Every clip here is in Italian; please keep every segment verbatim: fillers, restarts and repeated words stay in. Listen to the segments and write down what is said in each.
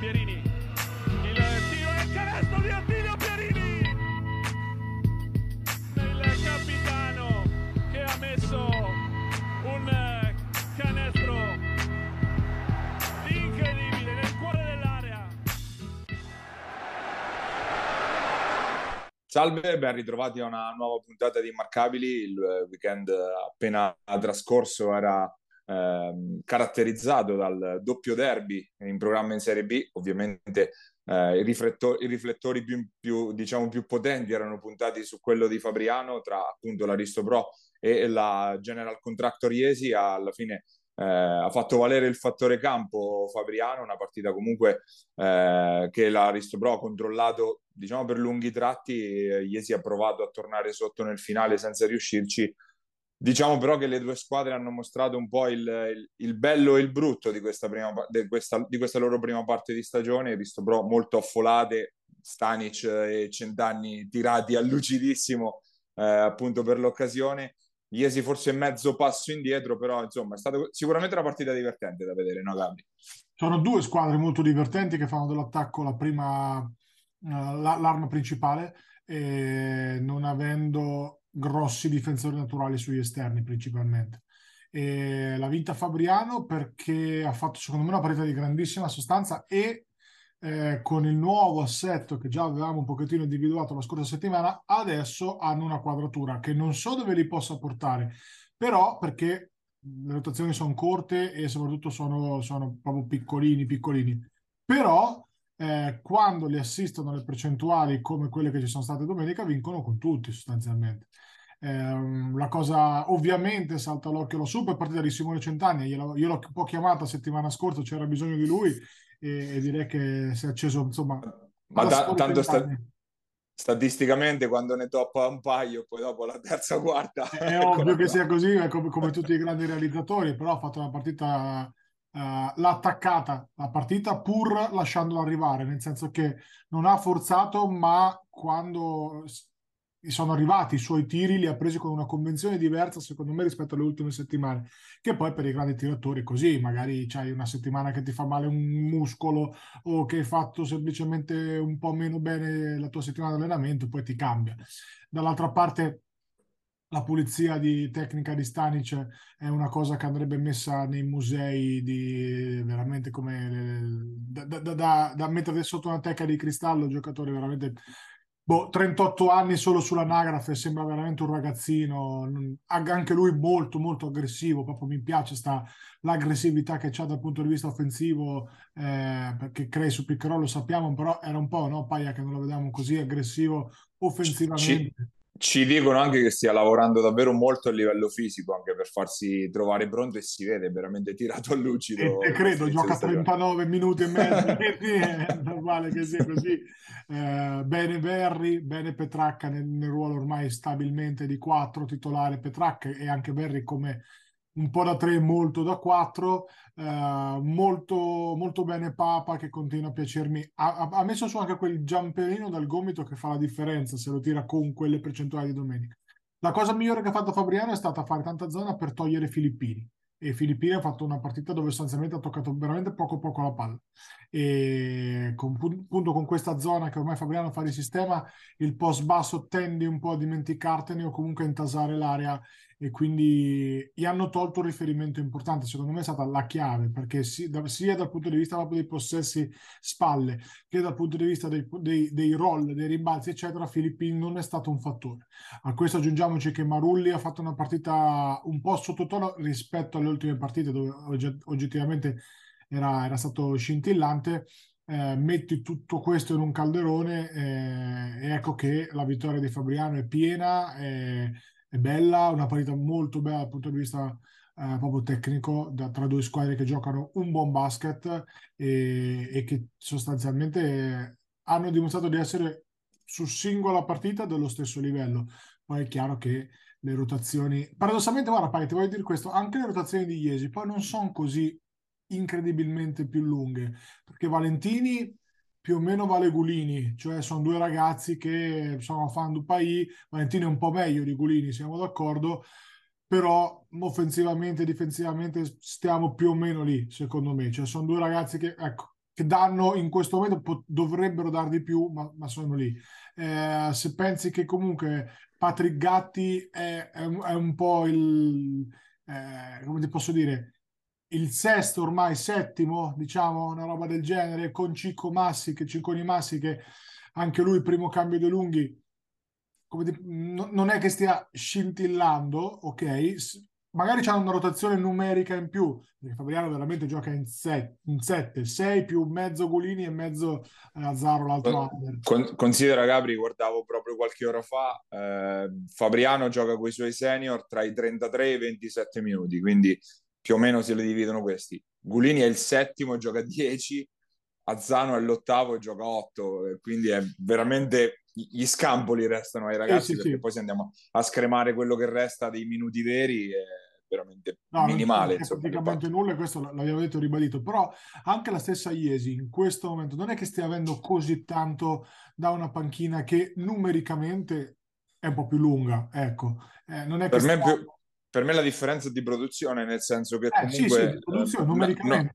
Pierini, il tiro e il canestro di Antonio Pierini, il capitano che ha messo un canestro incredibile nel cuore dell'area. Salve, ben ritrovati a una nuova puntata di Immarcabili. Il weekend appena trascorso era Ehm, caratterizzato dal doppio derby in programma in Serie B. Ovviamente eh, i, riflettor- i riflettori più, più, diciamo, più potenti erano puntati su quello di Fabriano, tra appunto l'Aristo Pro e la General Contractor Iesi. Alla fine eh, ha fatto valere il fattore campo Fabriano, una partita comunque eh, che l'Aristo Pro ha controllato, diciamo, per lunghi tratti. Iesi ha provato a tornare sotto nel finale senza riuscirci. Diciamo però che le due squadre hanno mostrato un po' il, il, il bello e il brutto di questa, prima, di, questa, di questa loro prima parte di stagione, visto però molto affolate, Stanic e Centanni tirati a lucidissimo eh, appunto per l'occasione. Iesi forse mezzo passo indietro, però insomma è stata sicuramente una partita divertente da vedere, no Gabri? Sono due squadre molto divertenti che fanno dell'attacco la prima, la, l'arma principale, e non avendo grossi difensori naturali sugli esterni principalmente. E l'ha vinta Fabriano perché ha fatto secondo me una partita di grandissima sostanza e eh, con il nuovo assetto che già avevamo un pochettino individuato la scorsa settimana, adesso hanno una quadratura che non so dove li possa portare, però perché le rotazioni sono corte e soprattutto sono, sono proprio piccolini piccolini, però eh, quando li assistono le percentuali come quelle che ci sono state domenica, vincono con tutti sostanzialmente. Eh, la cosa ovviamente salta l'occhio la super partita di Simone Centanni, io, io l'ho un po' chiamata settimana scorsa, c'era bisogno di lui e, e direi che si è acceso, insomma. Ma ta- tanto sta- statisticamente quando ne toppa un paio poi dopo la terza quarta è ovvio che sia così, è come, come tutti i grandi realizzatori, però ha fatto una partita Uh, l'ha attaccata la partita pur lasciandola arrivare, nel senso che non ha forzato, ma quando sono arrivati i suoi tiri li ha presi con una convenzione diversa secondo me rispetto alle ultime settimane, che poi per i grandi tiratori così magari c'hai una settimana che ti fa male un muscolo o che hai fatto semplicemente un po' meno bene la tua settimana di allenamento, poi ti cambia. Dall'altra parte la pulizia di tecnica di Stanic è una cosa che andrebbe messa nei musei, di veramente come le, da, da, da, da mettere sotto una teca di cristallo. Giocatore veramente boh, trentotto anni solo sull'anagrafe, sembra veramente un ragazzino, anche lui molto molto aggressivo, proprio mi piace sta l'aggressività che c'ha dal punto di vista offensivo, eh, perché crei su pick and roll, lo sappiamo, però era un po', no, Paia, che non lo vedevamo così aggressivo offensivamente. C- Ci dicono anche che stia lavorando davvero molto a livello fisico, anche per farsi trovare pronto, e si vede veramente tirato a lucido. E, e credo, gioca trentanove minuti e mezzo, è normale che sia così. Eh, bene Verri, bene Petracca nel, nel ruolo ormai stabilmente di quattro, titolare Petracca, e anche Verri come un po' da tre, molto da quattro. Eh, molto, molto bene Papa, che continua a piacermi. Ha, ha messo su anche quel giamperino dal gomito che fa la differenza se lo tira con quelle percentuali di domenica. La cosa migliore che ha fatto Fabriano è stata fare tanta zona per togliere Filippini, e Filippini ha fatto una partita dove sostanzialmente ha toccato veramente poco poco la palla, e con, appunto con questa zona che ormai Fabriano fa di sistema, il post basso tendi un po' a dimenticartene o comunque a intasare l'area, e quindi gli hanno tolto un riferimento importante. Secondo me è stata la chiave, perché si, da, sia dal punto di vista proprio dei possessi spalle che dal punto di vista dei, dei, dei roll, dei rimbalzi eccetera, Filippini non è stato un fattore. A questo aggiungiamoci che Marulli ha fatto una partita un po' sottotono rispetto alle ultime partite dove oggettivamente era, era stato scintillante. Eh, metti tutto questo in un calderone eh, e ecco che la vittoria di Fabriano è piena, è, è bella, una partita molto bella dal punto di vista eh, proprio tecnico, da, tra due squadre che giocano un buon basket e, e che sostanzialmente hanno dimostrato di essere su singola partita dello stesso livello. Poi è chiaro che le rotazioni, paradossalmente guarda Pai, ti voglio dire questo, anche le rotazioni di Iesi poi non sono così incredibilmente più lunghe, perché Valentini più o meno vale Gulini, cioè sono due ragazzi che sono fan du Pai. Valentini è un po' meglio di Gulini, siamo d'accordo, però offensivamente e difensivamente stiamo più o meno lì secondo me, cioè sono due ragazzi che, ecco, che danno in questo momento, dovrebbero dar di più, ma, ma sono lì. Eh, se pensi che comunque Patrick Gatti è, è, un, è un po' il, eh, come ti posso dire, il sesto, ormai settimo, diciamo, una roba del genere, con Cicco Massi, che Cicconi Massi, che anche lui primo cambio dei lunghi, come ti, no, non è che stia scintillando, ok? Magari c'è una rotazione numerica in più, perché Fabriano veramente gioca in sette, sei più mezzo Gulini e mezzo Azzaro, l'altro con, considera, Gabri, guardavo proprio qualche ora fa, eh, Fabriano gioca con i suoi senior tra i trentatré e i ventisette minuti, quindi più o meno se li dividono questi. Gulini è il settimo e gioca dieci, Azzano è l'ottavo e gioca otto, quindi è veramente, gli scampoli restano ai ragazzi, eh sì, perché sì. Poi se andiamo a scremare quello che resta dei minuti veri è veramente no, minimale. Non è praticamente nulla, questo l'avevo detto e ribadito, però anche la stessa Iesi in questo momento non è che stia avendo così tanto da una panchina che numericamente è un po' più lunga, ecco. Eh, non è per, che me stia... più, per me la differenza è di produzione, nel senso che eh, comunque... Sì, sì, di produzione, eh, numericamente. No,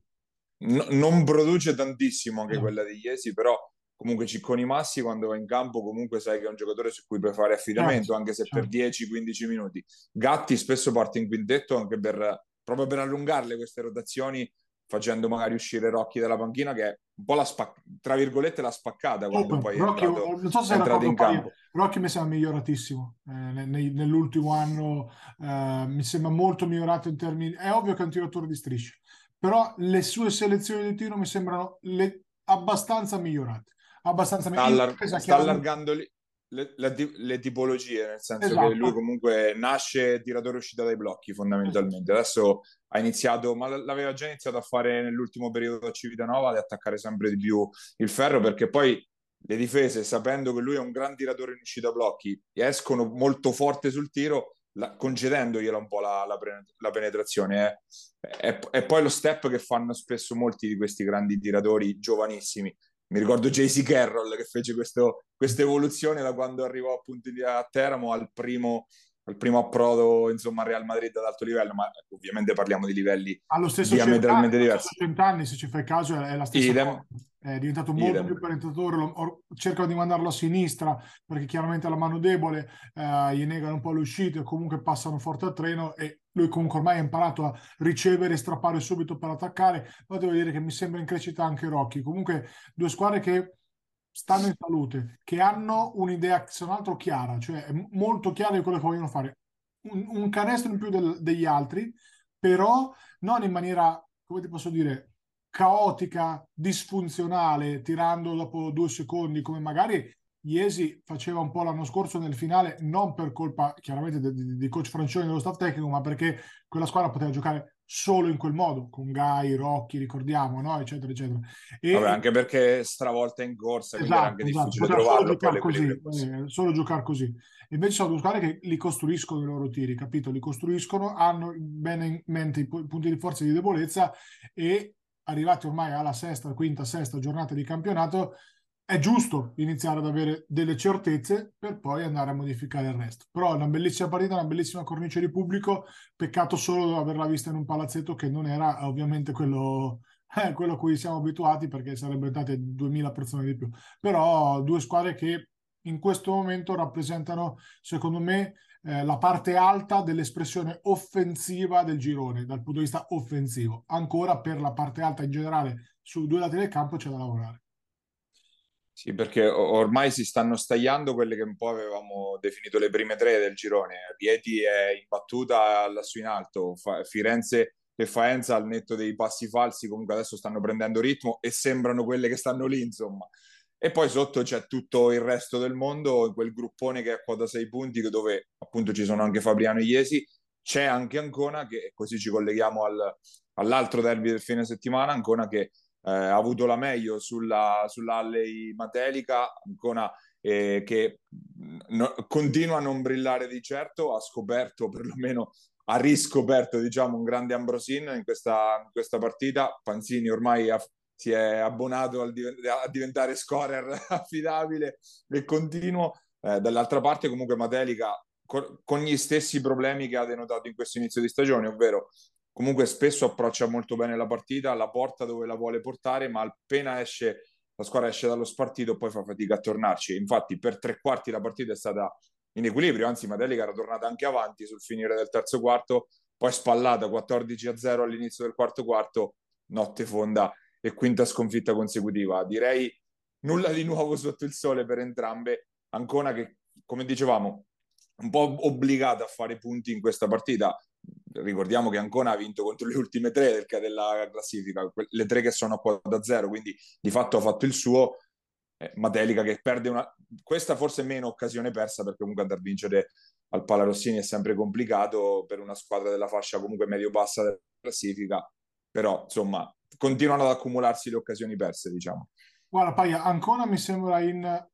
no, non produce tantissimo anche no. Quella di Iesi, però... Comunque Cicconi Massi quando va in campo comunque sai che è un giocatore su cui puoi fare affidamento, anche se per dieci quindici minuti. Gatti spesso parte in quintetto anche per, proprio per allungarle queste rotazioni, facendo magari uscire Rocchi dalla panchina, che è un po' la spacca, tra virgolette la spaccata quando oh, poi Rocchi, è entrato, non so se è entrato in campo. Rocchi mi sembra miglioratissimo eh, nell'ultimo anno, eh, mi sembra molto migliorato in termini, è ovvio che è un tiratore di strisce, però le sue selezioni di tiro mi sembrano le... abbastanza migliorate. Abbastanza sta, allar sta allargando le, le, le tipologie, nel senso esatto. Che lui comunque nasce tiratore uscita dai blocchi fondamentalmente, adesso ha iniziato, ma l'aveva già iniziato a fare nell'ultimo periodo a Civitanova, ad attaccare sempre di più il ferro, perché poi le difese, sapendo che lui è un gran tiratore in uscita blocchi, escono molto forte sul tiro, la, concedendogliela un po' la, la, la penetrazione eh. è, è poi lo step che fanno spesso molti di questi grandi tiratori giovanissimi. Mi ricordo J C Carroll che fece questa evoluzione da quando arrivò appunto a Teramo al primo, al primo approdo insomma al Real Madrid ad alto livello, ma ovviamente parliamo di livelli allo stesso diametralmente diversi. Centanni, se ci fai caso, è la stessa Idem. cosa. È diventato molto Idem. più penetratore, cercano di mandarlo a sinistra perché chiaramente ha la mano debole, eh, gli negano un po' le uscite, comunque passano forte al treno e lui comunque ormai ha imparato a ricevere e strappare subito per attaccare, ma devo dire che mi sembra in crescita anche Rocchi. Comunque due squadre che stanno in salute, che hanno un'idea, se non altro chiara, cioè molto chiara di quello che vogliono fare. Un, un canestro in più del, degli altri, però non in maniera, come ti posso dire, caotica, disfunzionale, tirando dopo due secondi, come magari... Iesi faceva un po' l'anno scorso nel finale, non per colpa chiaramente di coach Francioni e dello staff tecnico, ma perché quella squadra poteva giocare solo in quel modo, con Gai, Rocchi, ricordiamo, no? eccetera eccetera. E... Vabbè, anche perché stravolta in corsa, esatto, quindi era anche difficile esatto. trovarlo. Solo, giocare così, eh, solo giocare così. Invece sono due squadre che li costruiscono i loro tiri, capito? Li costruiscono, hanno bene in mente i punti di forza e di debolezza e arrivati ormai alla sesta, quinta, sesta giornata di campionato, è giusto iniziare ad avere delle certezze per poi andare a modificare il resto. Però è una bellissima partita, una bellissima cornice di pubblico, peccato solo averla vista in un palazzetto che non era ovviamente quello, eh, quello a cui siamo abituati, perché sarebbero state duemila persone di più. Però due squadre che in questo momento rappresentano, secondo me, eh, la parte alta dell'espressione offensiva del girone, dal punto di vista offensivo. Ancora per la parte alta in generale, su due lati del campo c'è da lavorare. Sì, perché ormai si stanno stagliando quelle che un po' avevamo definito le prime tre del girone. Rieti è imbattuta lassù in alto, Fa- Firenze e Faenza al netto dei passi falsi comunque adesso stanno prendendo ritmo e sembrano quelle che stanno lì, insomma. E poi sotto c'è tutto il resto del mondo, quel gruppone che è a quota sei punti, dove appunto ci sono anche Fabriano e Iesi, c'è anche Ancona, che così ci colleghiamo al, all'altro derby del fine settimana, Ancona che... Eh, ha avuto la meglio sulla sull'alley Matelica, Ancona eh, che no, continua a non brillare di certo, ha scoperto perlomeno, ha riscoperto diciamo un grande Ambrosini in questa, in questa partita. Pansini ormai ha, si è abbonato al, a diventare scorer affidabile e continuo, eh, dall'altra parte comunque Matelica con, con gli stessi problemi che ha denotato in questo inizio di stagione, ovvero comunque spesso approccia molto bene la partita, la porta dove la vuole portare, ma appena esce, la squadra esce dallo spartito, poi fa fatica a tornarci. Infatti per tre quarti la partita è stata in equilibrio, anzi Matelica era tornata anche avanti sul finire del terzo quarto, poi spallata quattordici a zero all'inizio del quarto quarto, notte fonda e quinta sconfitta consecutiva. Direi nulla di nuovo sotto il sole per entrambe. Ancona che, come dicevamo, un po' obbligata a fare punti in questa partita. Ricordiamo che Ancona ha vinto contro le ultime tre della classifica, le tre che sono a quota zero, quindi di fatto ha fatto il suo. eh, Matelica che perde una, questa forse meno occasione persa, perché comunque andare a vincere al Palarossini è sempre complicato per una squadra della fascia comunque medio-bassa della classifica, però insomma continuano ad accumularsi le occasioni perse, diciamo. Guarda, poi Ancona mi sembra in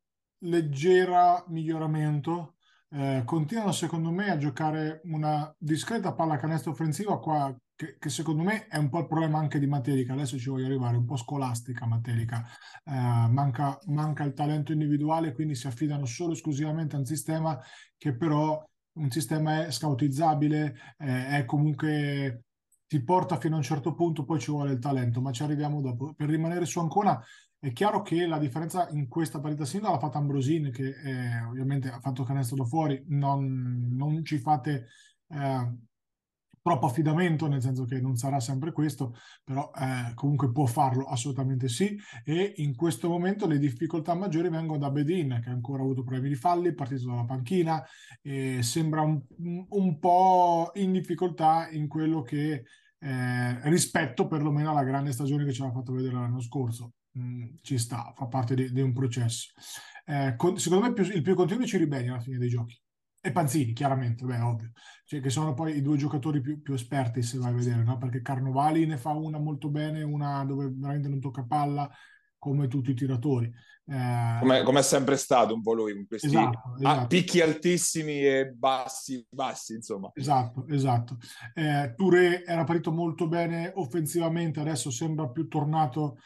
leggera miglioramento. Eh, continuano secondo me a giocare una discreta pallacanestro offensiva qua, che, che secondo me è un po' il problema anche di Matelica, adesso ci voglio arrivare, un po' scolastica Matelica. eh, manca, manca il talento individuale, quindi si affidano solo esclusivamente a un sistema che però un sistema è scoutizzabile, eh, è comunque ti porta fino a un certo punto, poi ci vuole il talento, ma ci arriviamo dopo. Per rimanere su Ancona, è chiaro che la differenza in questa partita singola l'ha fatta Ambrosini, che eh, ovviamente ha fatto canestro da fuori. Non, non ci fate eh, troppo affidamento, nel senso che non sarà sempre questo, però eh, comunque può farlo, assolutamente sì. E in questo momento le difficoltà maggiori vengono da Benini, che ha ancora avuto problemi di falli, partito dalla panchina, e sembra un, un po' in difficoltà in quello che eh, rispetto perlomeno alla grande stagione che ci aveva fatto vedere l'anno scorso. Ci sta, fa parte di, di un processo. Eh, con, secondo me più, il più continuo è Ciribelli alla fine dei giochi, e Pansini chiaramente, beh, ovvio, cioè, che sono poi i due giocatori più, più esperti, se vai a vedere, no? Perché Carnovali ne fa una molto bene, una dove veramente non tocca palla, come tutti i tiratori, eh, come, come è sempre stato un po' lui, con questi esatto, esatto. Ah, picchi altissimi e bassi bassi insomma. Esatto, esatto. Eh, Touré era partito molto bene offensivamente, adesso sembra più tornato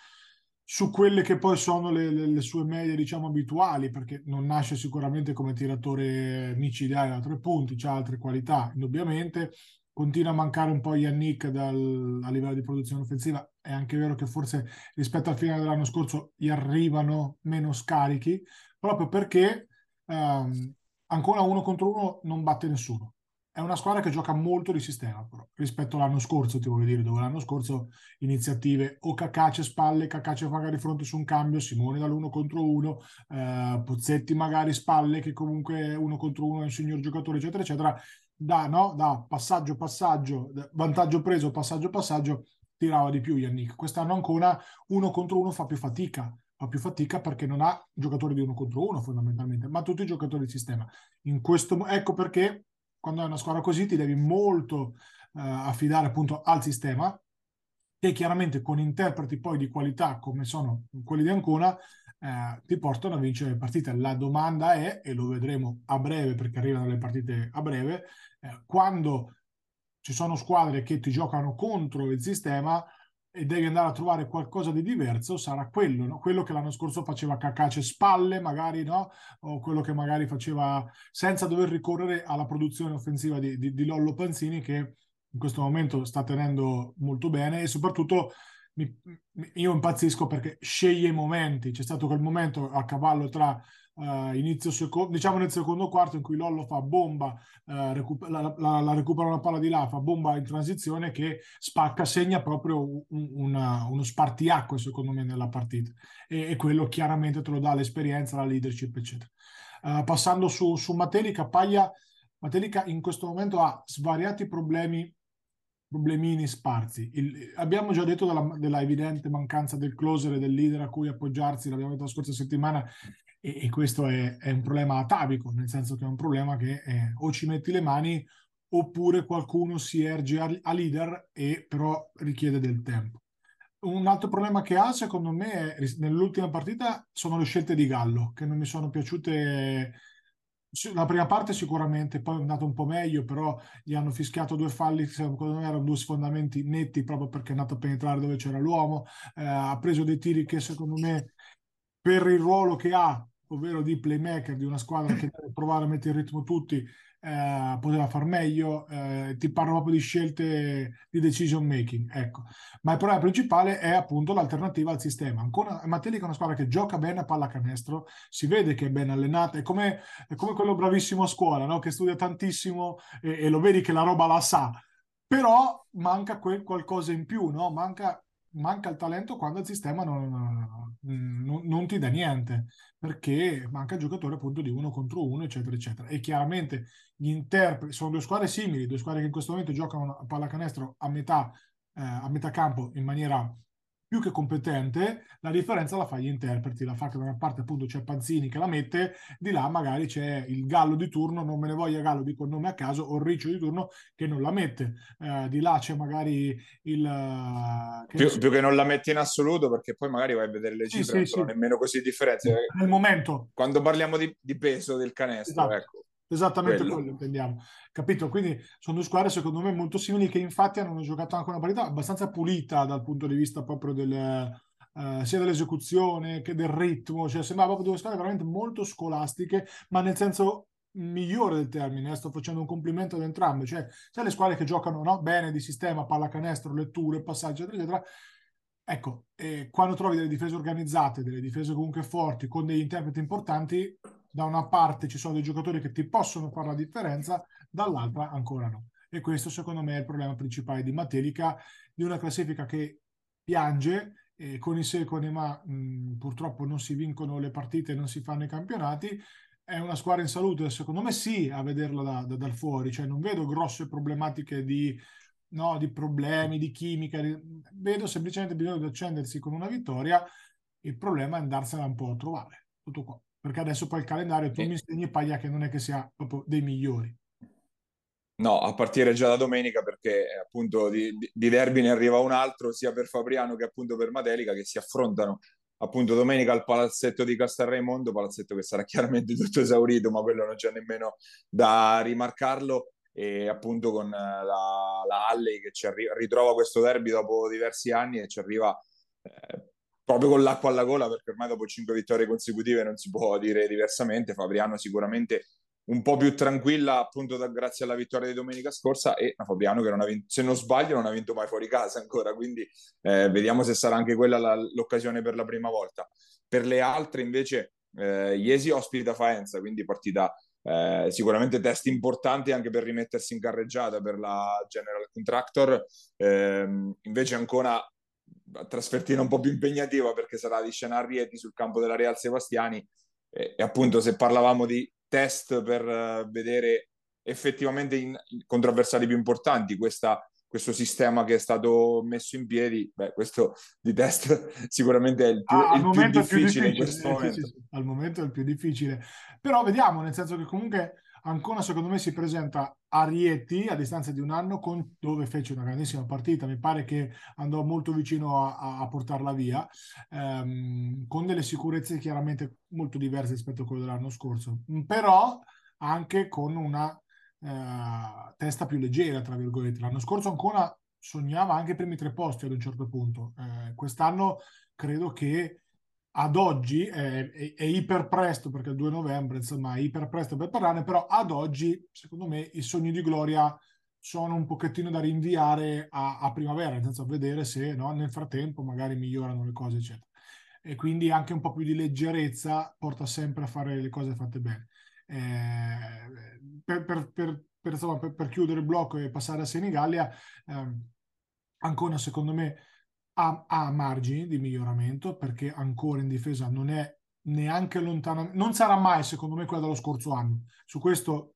su quelle che poi sono le, le, le sue medie, diciamo, abituali, perché non nasce sicuramente come tiratore micidiale a tre punti, ha altre qualità, indubbiamente. Continua a mancare un po' Yannick dal, a livello di produzione offensiva. È anche vero che forse rispetto al finale dell'anno scorso gli arrivano meno scarichi, proprio perché ehm, ancora uno contro uno non batte nessuno. È una squadra che gioca molto di sistema, però, rispetto all'anno scorso, ti voglio dire, dove l'anno scorso iniziative o Cacace spalle, Cacace magari fronte su un cambio, Simone dall'uno contro uno, eh, Pozzetti magari spalle, che comunque uno contro uno è un signor giocatore, eccetera, eccetera, da, no? Da passaggio passaggio, vantaggio preso, passaggio passaggio, tirava di più Yannick. Quest'anno ancora uno contro uno fa più fatica, fa più fatica perché non ha giocatori di uno contro uno fondamentalmente, ma tutti i giocatori di sistema. In questo, ecco perché quando è una squadra così ti devi molto eh, affidare appunto al sistema, e chiaramente con interpreti poi di qualità come sono quelli di Ancona eh, ti portano a vincere le partite. La domanda è, e lo vedremo a breve perché arrivano le partite a breve, eh, quando ci sono squadre che ti giocano contro il sistema e devi andare a trovare qualcosa di diverso, sarà quello, no? Quello che l'anno scorso faceva Cacace spalle, magari, no? O quello che magari faceva senza dover ricorrere alla produzione offensiva di, di, di Lollo Pansini, che in questo momento sta tenendo molto bene. E soprattutto mi, mi, io impazzisco perché sceglie i momenti. C'è stato quel momento a cavallo tra uh, inizio secondo, diciamo nel secondo quarto, in cui Lollo fa bomba, uh, recuper- la, la, la recupera una palla di là, fa bomba in transizione che spacca, segna proprio un, una, uno spartiacque secondo me nella partita, e, e quello chiaramente te lo dà l'esperienza, la leadership, eccetera. Uh, passando su, su Matelica, Paglia, Matelica in questo momento ha svariati problemi problemini sparsi. Il, abbiamo già detto della, della evidente mancanza del closer e del leader a cui appoggiarsi, l'abbiamo detto la scorsa settimana, e, e questo è, è un problema atavico, nel senso che è un problema che eh, o ci metti le mani oppure qualcuno si erge a, a leader, e però richiede del tempo. Un altro problema che ha secondo me è, nell'ultima partita sono le scelte di Gallo che non mi sono piaciute. La prima parte sicuramente, poi è andata un po' meglio, però gli hanno fischiato due falli, secondo me erano due sfondamenti netti, proprio perché è andato a penetrare dove c'era l'uomo, eh, ha preso dei tiri che secondo me, per il ruolo che ha, ovvero di playmaker di una squadra che deve provare a mettere in ritmo tutti, eh, poteva far meglio, eh, ti parlo proprio di scelte di decision making, ecco. Ma il problema principale è appunto l'alternativa al sistema. Ancora Matelica è una squadra che gioca bene a pallacanestro, si vede che è ben allenata, è come, è come quello bravissimo a scuola, no? Che studia tantissimo e, e lo vedi che la roba la sa, però manca quel qualcosa in più, no? Manca... manca il talento quando il sistema non, non, non ti dà niente, perché manca il giocatore appunto di uno contro uno, eccetera eccetera. E chiaramente gli interpreti sono due squadre simili, due squadre che in questo momento giocano a pallacanestro a metà, eh, a metà campo in maniera più che competente. La differenza la fa gli interpreti, la fa che da una parte appunto c'è Pansini che la mette, di là magari c'è il Gallo di turno, non me ne voglia Gallo, dico il nome a caso, o il Riccio di turno che non la mette, eh, di là c'è magari il... Che più, più che non la mette in assoluto, perché poi magari vai a vedere le cifre, sì, non sì, sono sì. nemmeno così differenti. Nel momento. Quando parliamo di, di peso del canestro, esatto. ecco. Esattamente quello. quello intendiamo, capito? Quindi sono due squadre secondo me molto simili, che infatti hanno giocato anche una partita abbastanza pulita dal punto di vista proprio del, eh, sia dell'esecuzione che del ritmo, cioè sembrava proprio due squadre veramente molto scolastiche, ma nel senso migliore del termine. Sto facendo un complimento ad entrambe, cioè sia le squadre che giocano, no, bene di sistema, pallacanestro, letture, passaggi eccetera eccetera. Ecco, eh, quando trovi delle difese organizzate, delle difese comunque forti con degli interpreti importanti, da una parte ci sono dei giocatori che ti possono fare la differenza, dall'altra ancora no. E questo secondo me è il problema principale di Matelica, di una classifica che piange, eh, con i secoli, ma mh, purtroppo non si vincono le partite, non si fanno i campionati. È una squadra in salute, secondo me sì, a vederla da, da, dal fuori, cioè non vedo grosse problematiche di, no, di problemi, di chimica, di... vedo semplicemente bisogno di accendersi con una vittoria, il problema è andarsela un po' a trovare, tutto qua. Perché adesso poi il calendario, tu sì. mi insegni Paglia che non è che sia proprio dei migliori. No, a partire già da domenica, perché appunto di, di, di derby ne arriva un altro, sia per Fabriano che appunto per Matelica, che si affrontano appunto domenica al palazzetto di Castelraimondo, palazzetto che sarà chiaramente tutto esaurito, ma quello non c'è nemmeno da rimarcarlo. E appunto con la, la Alley che ci arriva, ritrova questo derby dopo diversi anni e ci arriva... Eh, proprio con l'acqua alla gola, perché ormai dopo cinque vittorie consecutive non si può dire diversamente. Fabriano sicuramente un po' più tranquilla, appunto da, grazie alla vittoria di domenica scorsa, e Fabriano che non ha vinto, se non sbaglio non ha vinto mai fuori casa ancora, quindi eh, vediamo se sarà anche quella l'occasione per la prima volta. Per le altre invece eh, Iesi ospita Faenza, quindi partita eh, sicuramente test importante anche per rimettersi in carreggiata per la General Contractor, eh, invece Ancona trasfertina un po' più impegnativa, perché sarà di scena a Rieti sul campo della Real Sebastiani, e, e appunto se parlavamo di test per uh, vedere effettivamente in, in contro avversari più importanti questa, questo sistema che è stato messo in piedi, beh, questo di test sicuramente è il più, ah, il più, difficile, più difficile in questo momento. Al momento è il più difficile, però vediamo, nel senso che comunque Ancona secondo me si presenta a Rieti a distanza di un anno, con, dove fece una grandissima partita, mi pare che andò molto vicino a, a portarla via, ehm, con delle sicurezze chiaramente molto diverse rispetto a quello dell'anno scorso, però anche con una eh, testa più leggera, tra virgolette. L'anno scorso Ancona sognava anche i primi tre posti ad un certo punto, eh, quest'anno credo che ad oggi è, è, è iper presto, perché il due novembre insomma è iper presto per parlarne, però ad oggi secondo me i sogni di gloria sono un pochettino da rinviare a, a primavera, nel senso a vedere se, no, nel frattempo magari migliorano le cose eccetera, e quindi anche un po' più di leggerezza porta sempre a fare le cose fatte bene. Eh, per, per, per, per, insomma, per, per chiudere il blocco e passare a Senigallia, eh, Ancona secondo me Ha, ha margini di miglioramento, perché ancora in difesa non è neanche lontana, non sarà mai secondo me quella dello scorso anno, su questo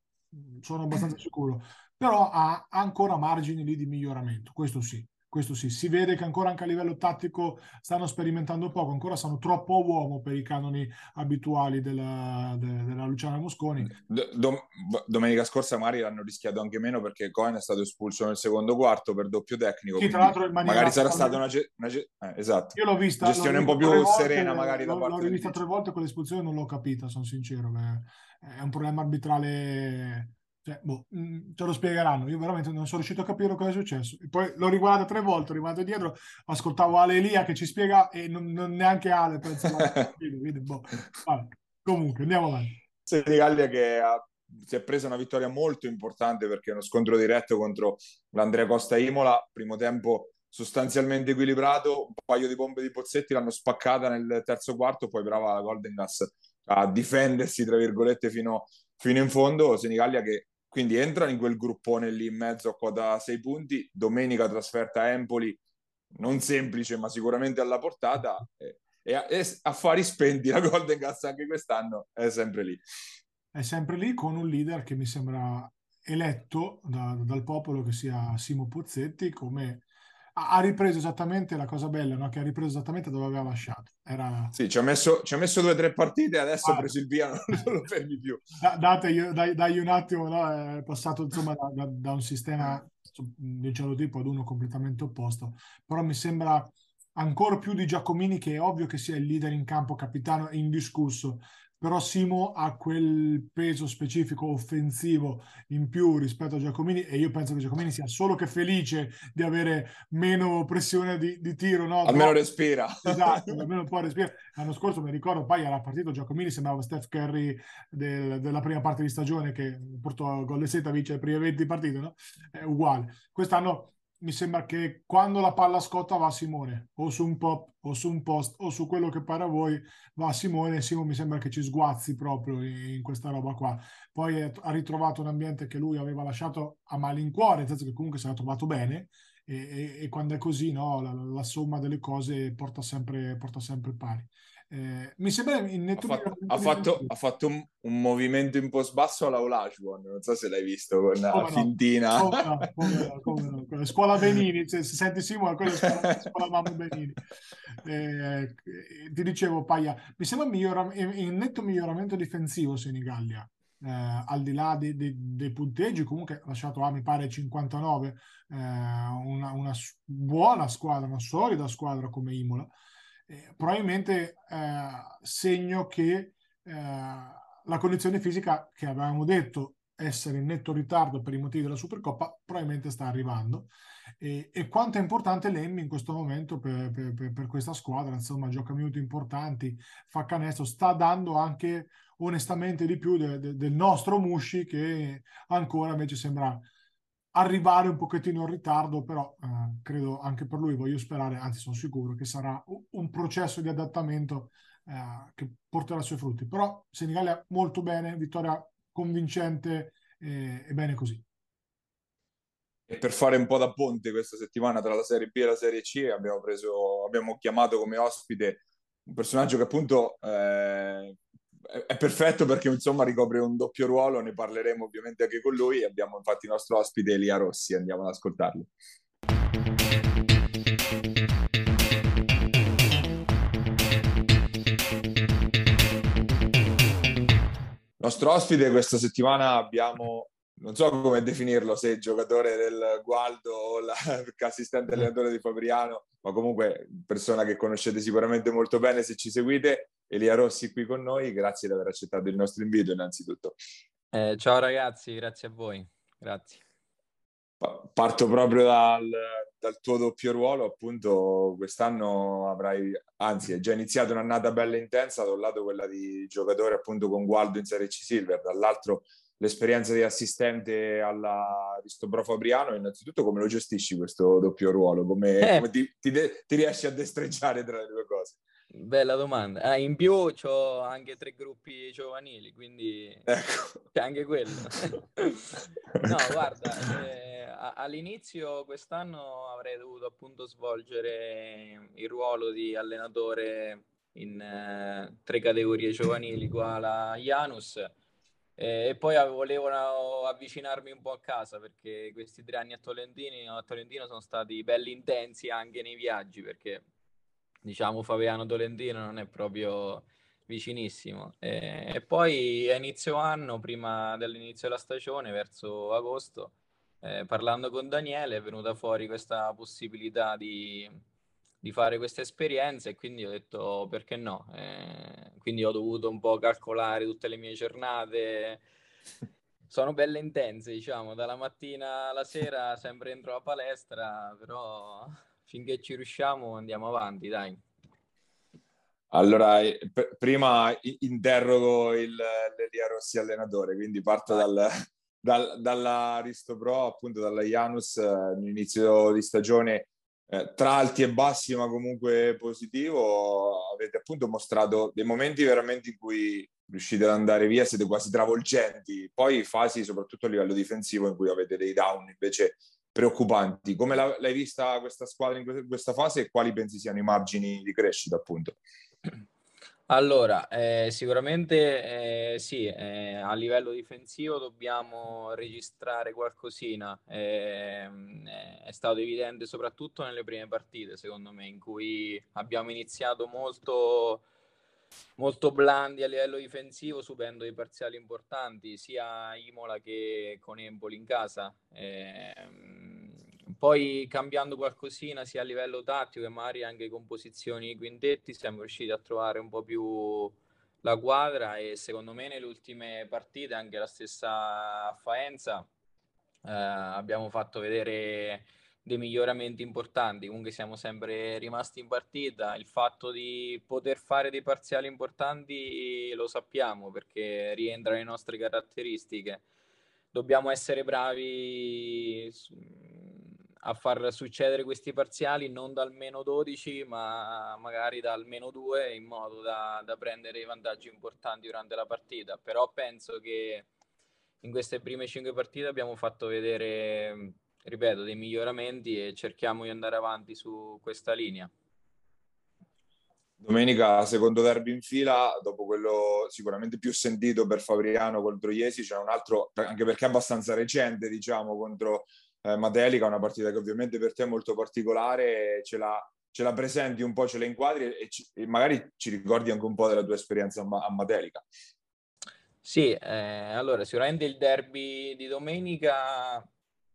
sono abbastanza sicuro, però ha ancora margini lì di miglioramento, questo sì, questo sì. Si vede che ancora anche a livello tattico stanno sperimentando poco, ancora sono troppo a uomo per i canoni abituali della, della, della Luciana Mosconi. Do, dom, domenica scorsa magari l'hanno rischiato anche meno, perché Cohen è stato espulso nel secondo quarto per doppio tecnico, sì, tra l'altro in maniera magari sarà stata una, una eh, esatto. Io l'ho vista, gestione l'ho un po' più volte, serena magari da parte. L'ho rivista tre volte, con l'espulsione non l'ho capita, sono sincero, beh, è un problema arbitrale... Cioè, boh, ce lo spiegheranno, io veramente non sono riuscito a capire cosa è successo. E poi l'ho riguardato tre volte, ho rimasto dietro, ascoltavo Ale Elia che ci spiega, e non, non neanche Ale penso, quindi, boh. Vabbè, comunque andiamo avanti. Senigallia che ha si è presa una vittoria molto importante, perché è uno scontro diretto contro l'Andrea Costa Imola, primo tempo sostanzialmente equilibrato, un paio di bombe di Pozzetti l'hanno spaccata nel terzo quarto, poi brava la Golden Gas a difendersi tra virgolette fino, fino in fondo. Senigallia che quindi entra in quel gruppone lì in mezzo a quota sei punti, domenica trasferta a Empoli, non semplice ma sicuramente alla portata, e, e, e affari spenti, la Golden Gas anche quest'anno è sempre lì. È sempre lì con un leader che mi sembra eletto da, dal popolo, che sia Simo Pozzetti, come ha ripreso esattamente la cosa bella, no? Che ha ripreso esattamente dove aveva lasciato. Era... Sì, ci ha messo, ci ha messo due o tre partite, adesso ah, ha preso il via, non lo fermi più. Da, date, dai, dai un attimo, no? È passato insomma da, da, da un sistema di un certo tipo ad uno completamente opposto. Però mi sembra ancora più di Giacomini, che è ovvio che sia il leader in campo, capitano indiscusso, però Simo ha quel peso specifico offensivo in più rispetto a Giacomini, e io penso che Giacomini sia solo che felice di avere meno pressione di, di tiro. No? Almeno no. Respira. Esatto, almeno un po' respira. L'anno scorso, mi ricordo, poi era partito Giacomini, sembrava Steph Curry del, della prima parte di stagione, che portò gol e seta, vince le prime venti partite, no? È uguale. Quest'anno mi sembra che quando la palla scotta va a Simone, o su un pop, o su un post, o su quello che pare a voi, va a Simone. Simo mi sembra che ci sguazzi proprio in questa roba qua. Poi è, ha ritrovato un ambiente che lui aveva lasciato a malincuore, nel senso che comunque si era trovato bene, e, e, e quando è così, no, la, la somma delle cose porta sempre, porta sempre pari. Eh, mi sembra in netto ha fatto, ha fatto, ha fatto un, un movimento un po' sbasso alla Olajuwon, non so se l'hai visto, con la fintina, scuola Benini, se, se senti Simone, quella scuola, scuola mamma Benini. Eh, ti dicevo, Paia, mi sembra in netto miglioramento difensivo Senigallia, eh, al di là dei, dei, dei punteggi, comunque ha lasciato a mi pare cinquantanove, eh, una, una buona squadra, una solida squadra come Imola. Eh, probabilmente eh, segno che eh, la condizione fisica, che avevamo detto essere in netto ritardo per i motivi della Supercoppa, probabilmente sta arrivando, e, e quanto è importante Lemmy in questo momento per, per, per questa squadra. Insomma, gioca minuti importanti, fa canestro, sta dando anche onestamente di più de, de, del nostro Musci, che ancora invece sembra arrivare un pochettino in ritardo, però eh, credo anche per lui, voglio sperare, anzi sono sicuro che sarà un processo di adattamento eh, che porterà i suoi frutti. Però Senigallia molto bene, vittoria convincente, eh, e bene così. E per fare un po' da ponte questa settimana tra la Serie B e la Serie C abbiamo, preso, abbiamo chiamato come ospite un personaggio che appunto... Eh, è perfetto perché insomma ricopre un doppio ruolo, ne parleremo ovviamente anche con lui. Abbiamo infatti il nostro ospite Elia Rossi, andiamo ad ascoltarlo. Il nostro ospite questa settimana abbiamo, non so come definirlo, se giocatore del Gualdo o la, assistente allenatore di Fabriano, ma comunque persona che conoscete sicuramente molto bene se ci seguite. Elia Rossi qui con noi, grazie di aver accettato il nostro invito innanzitutto. Eh, ciao ragazzi, grazie a voi, grazie. Parto proprio dal, dal tuo doppio ruolo, appunto quest'anno avrai, anzi è già iniziata un'annata bella intensa, da un lato quella di giocatore appunto con Gualdo in Serie C Silver, dall'altro l'esperienza di assistente alla Ristobro Fabriano. Innanzitutto come lo gestisci questo doppio ruolo? Come, eh. come ti, ti, de- ti riesci a destreggiare tra le due cose? Bella domanda. Ah, in più c'ho anche tre gruppi giovanili, quindi ecco, c'è anche quello. No, guarda, eh, all'inizio quest'anno avrei dovuto appunto svolgere il ruolo di allenatore in eh, tre categorie giovanili qua alla Janus, eh, e poi volevo avvicinarmi un po' a casa, perché questi tre anni a Tolentino, a Tolentino sono stati belli intensi anche nei viaggi, perché diciamo Fabiano Tolentino non è proprio vicinissimo, e, e poi a inizio anno, prima dell'inizio della stagione, verso agosto, eh, parlando con Daniele è venuta fuori questa possibilità di, di fare questa esperienza, e quindi ho detto perché no, eh, quindi ho dovuto un po' calcolare tutte le mie giornate. Sono belle intense, diciamo, dalla mattina alla sera sempre entro la palestra, però... finché ci riusciamo andiamo avanti, dai. Allora, p- prima interrogo il, l'Elia Rossi allenatore, quindi parto dal, dal, dalla Risto Pro, appunto dalla Janus, all'inizio di stagione eh, tra alti e bassi ma comunque positivo. Avete appunto mostrato dei momenti veramente in cui riuscite ad andare via, siete quasi travolgenti, poi fasi soprattutto a livello difensivo in cui avete dei down invece preoccupanti. Come la, l'hai vista questa squadra in questa fase e quali pensi siano i margini di crescita appunto? Allora, eh, sicuramente eh, sì, eh, a livello difensivo dobbiamo registrare qualcosina, eh, è stato evidente soprattutto nelle prime partite secondo me, in cui abbiamo iniziato molto... molto blandi a livello difensivo, subendo dei parziali importanti sia a Imola che con Empoli in casa, e poi cambiando qualcosina sia a livello tattico che magari anche composizioni quintetti siamo riusciti a trovare un po' più la quadra, e secondo me nelle ultime partite anche la stessa Faenza eh, abbiamo fatto vedere dei miglioramenti importanti. Comunque siamo sempre rimasti in partita, il fatto di poter fare dei parziali importanti lo sappiamo perché rientra nelle nostre caratteristiche, dobbiamo essere bravi a far succedere questi parziali non dal meno dodici ma magari dal meno due, in modo da, da prendere vantaggi importanti durante la partita. Però penso che in queste prime cinque partite abbiamo fatto vedere, ripeto, dei miglioramenti e cerchiamo di andare avanti su questa linea. Domenica, secondo derby in fila, dopo quello sicuramente più sentito per Fabriano contro Iesi, c'è un altro, anche perché abbastanza recente, diciamo, contro eh, Matelica, una partita che ovviamente per te è molto particolare, ce la, ce la presenti un po', ce la inquadri e, ci, e magari ci ricordi anche un po' della tua esperienza a, a Matelica. Sì, eh, allora sicuramente il derby di domenica...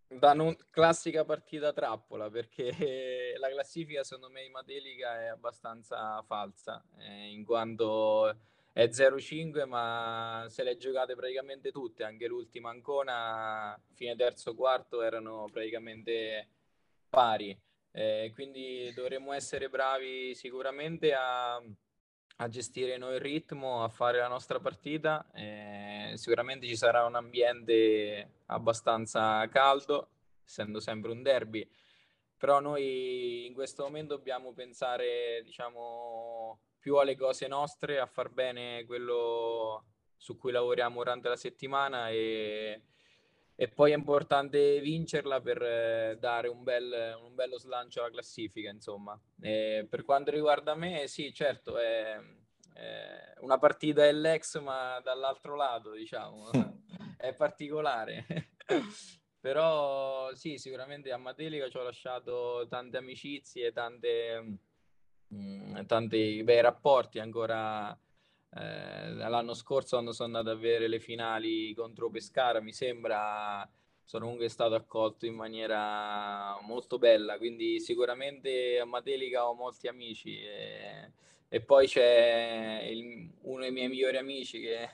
Da non... classica partita trappola, perché la classifica secondo me in Matelica è abbastanza falsa, eh, in quanto è zero cinque ma se le giocate praticamente tutte, anche l'ultima Ancona fine terzo quarto erano praticamente pari, eh, quindi dovremmo essere bravi sicuramente a, a gestire noi il ritmo, a fare la nostra partita. Eh, sicuramente ci sarà un ambiente abbastanza caldo, essendo sempre un derby, però noi in questo momento dobbiamo pensare, diciamo, più alle cose nostre, a far bene quello su cui lavoriamo durante la settimana, e, e poi è importante vincerla per dare un, bel, un bello slancio alla classifica, insomma. E per quanto riguarda me, sì, certo, è, è una partita è l'ex, ma dall'altro lato, diciamo, è particolare. Però sì, sicuramente a Matelica ci ho lasciato tante amicizie, tante, mh, tanti bei rapporti ancora. Eh, l'anno scorso, quando sono andato a vedere le finali contro Pescara, mi sembra sono comunque stato accolto in maniera molto bella, quindi sicuramente a Matelica ho molti amici, e, e poi c'è il, uno dei miei migliori amici che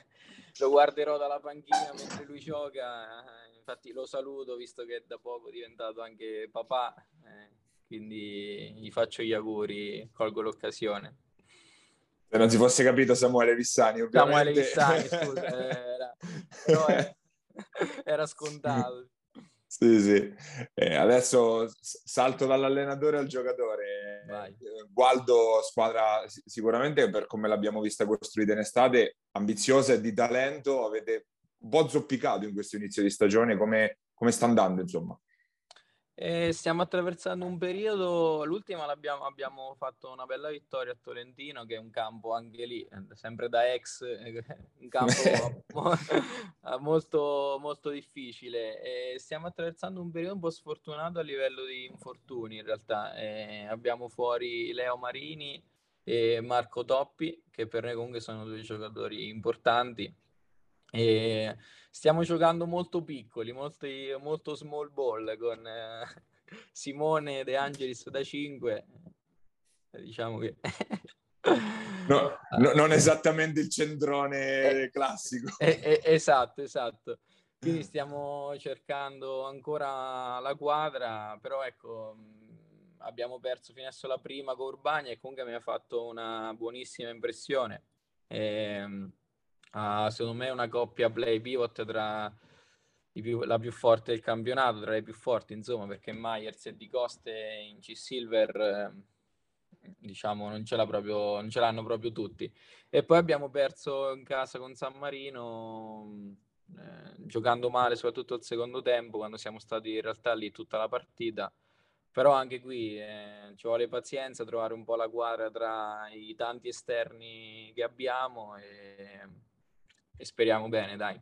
lo guarderò dalla panchina mentre lui gioca, infatti lo saluto visto che è da poco diventato anche papà, eh, quindi gli faccio gli auguri, colgo l'occasione. Se non si fosse capito, Samuele Vissani, ovviamente. Samuele Vissani, scusa, era, però era, era scontato. Sì, sì. Eh, adesso salto dall'allenatore al giocatore. Vai. Gualdo, squadra sicuramente, per come l'abbiamo vista costruita in estate, ambiziosa e di talento, avete un po' zoppicato in questo inizio di stagione, come, come sta andando, insomma? E stiamo attraversando un periodo, l'ultima l'abbiamo abbiamo fatto una bella vittoria a Tolentino, che è un campo anche lì, sempre da ex, un campo molto, molto difficile, e stiamo attraversando un periodo un po' sfortunato a livello di infortuni in realtà, e abbiamo fuori Leo Marini e Marco Toppi, che per noi comunque sono due giocatori importanti, e stiamo giocando molto piccoli, molto, molto small ball con eh, Simone De Angelis da cinque, diciamo che no, no, non esattamente il centrone eh, classico eh, eh, esatto, esatto, quindi stiamo cercando ancora la quadra, però ecco, abbiamo perso finesso la prima con Urbani e comunque mi ha fatto una buonissima impressione. E, ah, secondo me è una coppia play pivot tra i più, la più forte del campionato, tra le più forti, insomma, perché Myers e Di Coste in C-Silver eh, diciamo non ce l'ha proprio, non ce l'hanno proprio tutti. E poi abbiamo perso in casa con San Marino eh, giocando male soprattutto al secondo tempo, quando siamo stati in realtà lì tutta la partita. Però anche qui eh, ci vuole pazienza, trovare un po' la quadra tra i tanti esterni che abbiamo e, e speriamo bene, dai.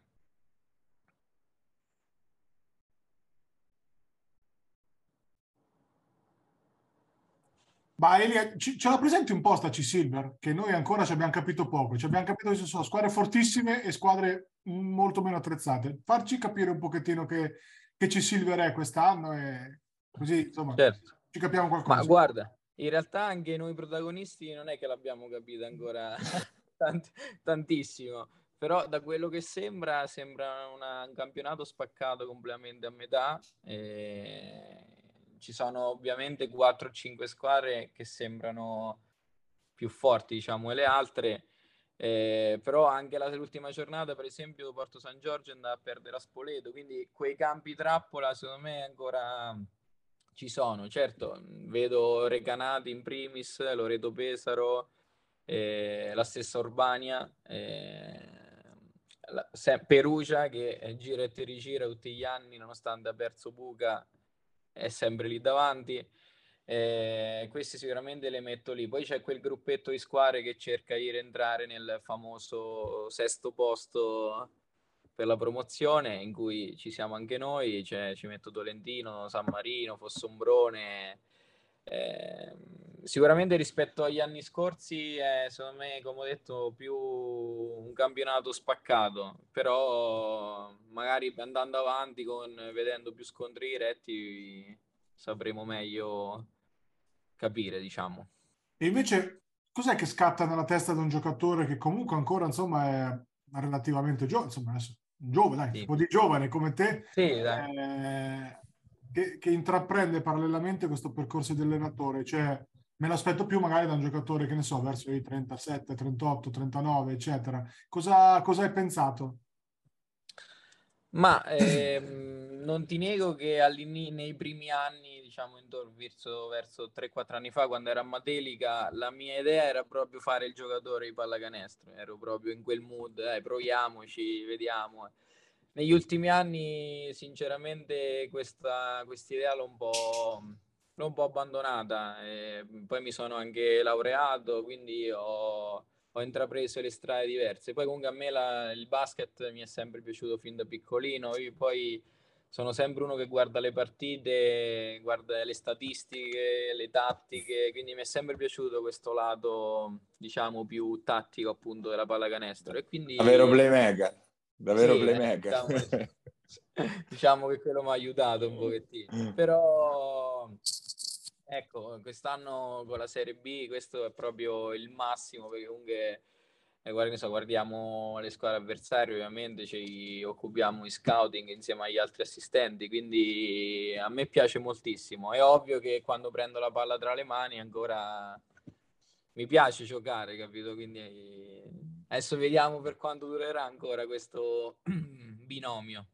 Ma Elia, ce la presenti un po' sta C-Silver? Che noi ancora ci abbiamo capito poco. Ci abbiamo capito che ci sono squadre fortissime e squadre molto meno attrezzate. Farci capire un pochettino che, che C-Silver è quest'anno e così, insomma, certo, ci capiamo qualcosa. Ma guarda, in realtà anche noi protagonisti non è che l'abbiamo capita ancora tant- tantissimo. Però da quello che sembra, sembra una, un campionato spaccato completamente a metà e... Ci sono ovviamente quattro o cinque squadre che sembrano più forti, diciamo, e le altre, eh, però anche la, l'ultima giornata, per esempio, Porto San Giorgio è andata a perdere a Spoleto, quindi quei campi trappola secondo me ancora ci sono. Certo, vedo Recanati in primis, Loreto Pesaro, eh, la stessa Urbania, eh, la, se, Perugia che gira e ti rigira tutti gli anni nonostante ha perso Buca, è sempre lì davanti, eh, questi sicuramente le metto lì. Poi c'è quel gruppetto di squadre che cerca di rientrare nel famoso sesto posto per la promozione, in cui ci siamo anche noi, cioè, ci metto Tolentino, San Marino, Fossombrone, eh, sicuramente rispetto agli anni scorsi è, secondo me, come ho detto, più un campionato spaccato, però magari andando avanti con, vedendo più scontri diretti sapremo meglio capire, diciamo. E invece cos'è che scatta nella testa di un giocatore che comunque ancora, insomma, è relativamente giovane, insomma, adesso, giovane, dai, sì, un po' di giovane come te, sì, dai. Eh, che, che intraprende parallelamente questo percorso di allenatore, cioè me lo aspetto più magari da un giocatore, che ne so, verso i trentasette, trentotto, trentanove, eccetera. Cosa, cosa hai pensato? Ma ehm, non ti nego che nei primi anni, diciamo intorno verso, verso tre quattro anni fa, quando era a Matelica, la mia idea era proprio fare il giocatore di pallacanestro. Ero proprio in quel mood, eh, proviamoci, vediamo. Negli ultimi anni, sinceramente, questa idea l'ho un po'... l'ho un po' abbandonata, eh, poi mi sono anche laureato, quindi ho, ho intrapreso le strade diverse. Poi comunque a me la, il basket mi è sempre piaciuto fin da piccolino. Io poi sono sempre uno che guarda le partite, guarda le statistiche, le tattiche, quindi mi è sempre piaciuto questo lato, diciamo, più tattico, appunto, della pallacanestro. E quindi davvero playmaker, davvero sì, playmaker. Diciamo, diciamo che quello mi ha aiutato un pochettino, però ecco, quest'anno con la Serie B questo è proprio il massimo, perché comunque eh, guarda, so, guardiamo le squadre avversarie, ovviamente ci occupiamo di scouting insieme agli altri assistenti, quindi a me piace moltissimo. È ovvio che quando prendo la palla tra le mani ancora mi piace giocare, capito? Quindi adesso vediamo per quanto durerà ancora questo binomio.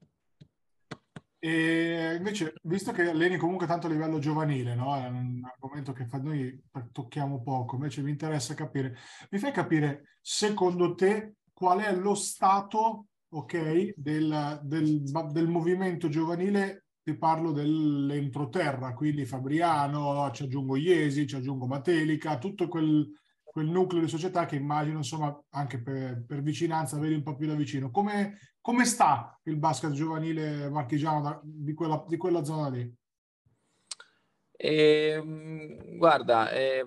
E invece, visto che alleni comunque tanto a livello giovanile, no? È un argomento che fa noi tocchiamo poco, invece mi interessa capire, mi fai capire secondo te qual è lo stato, ok, del, del, del movimento giovanile? Ti parlo dell'entroterra, quindi Fabriano, ci aggiungo Iesi, ci aggiungo Matelica, tutto quel, quel nucleo di società che immagino, insomma, anche per, per vicinanza vedi un po' più da vicino. Come Come sta il basket giovanile marchigiano da, di, quella, di quella zona lì? Eh, guarda, eh,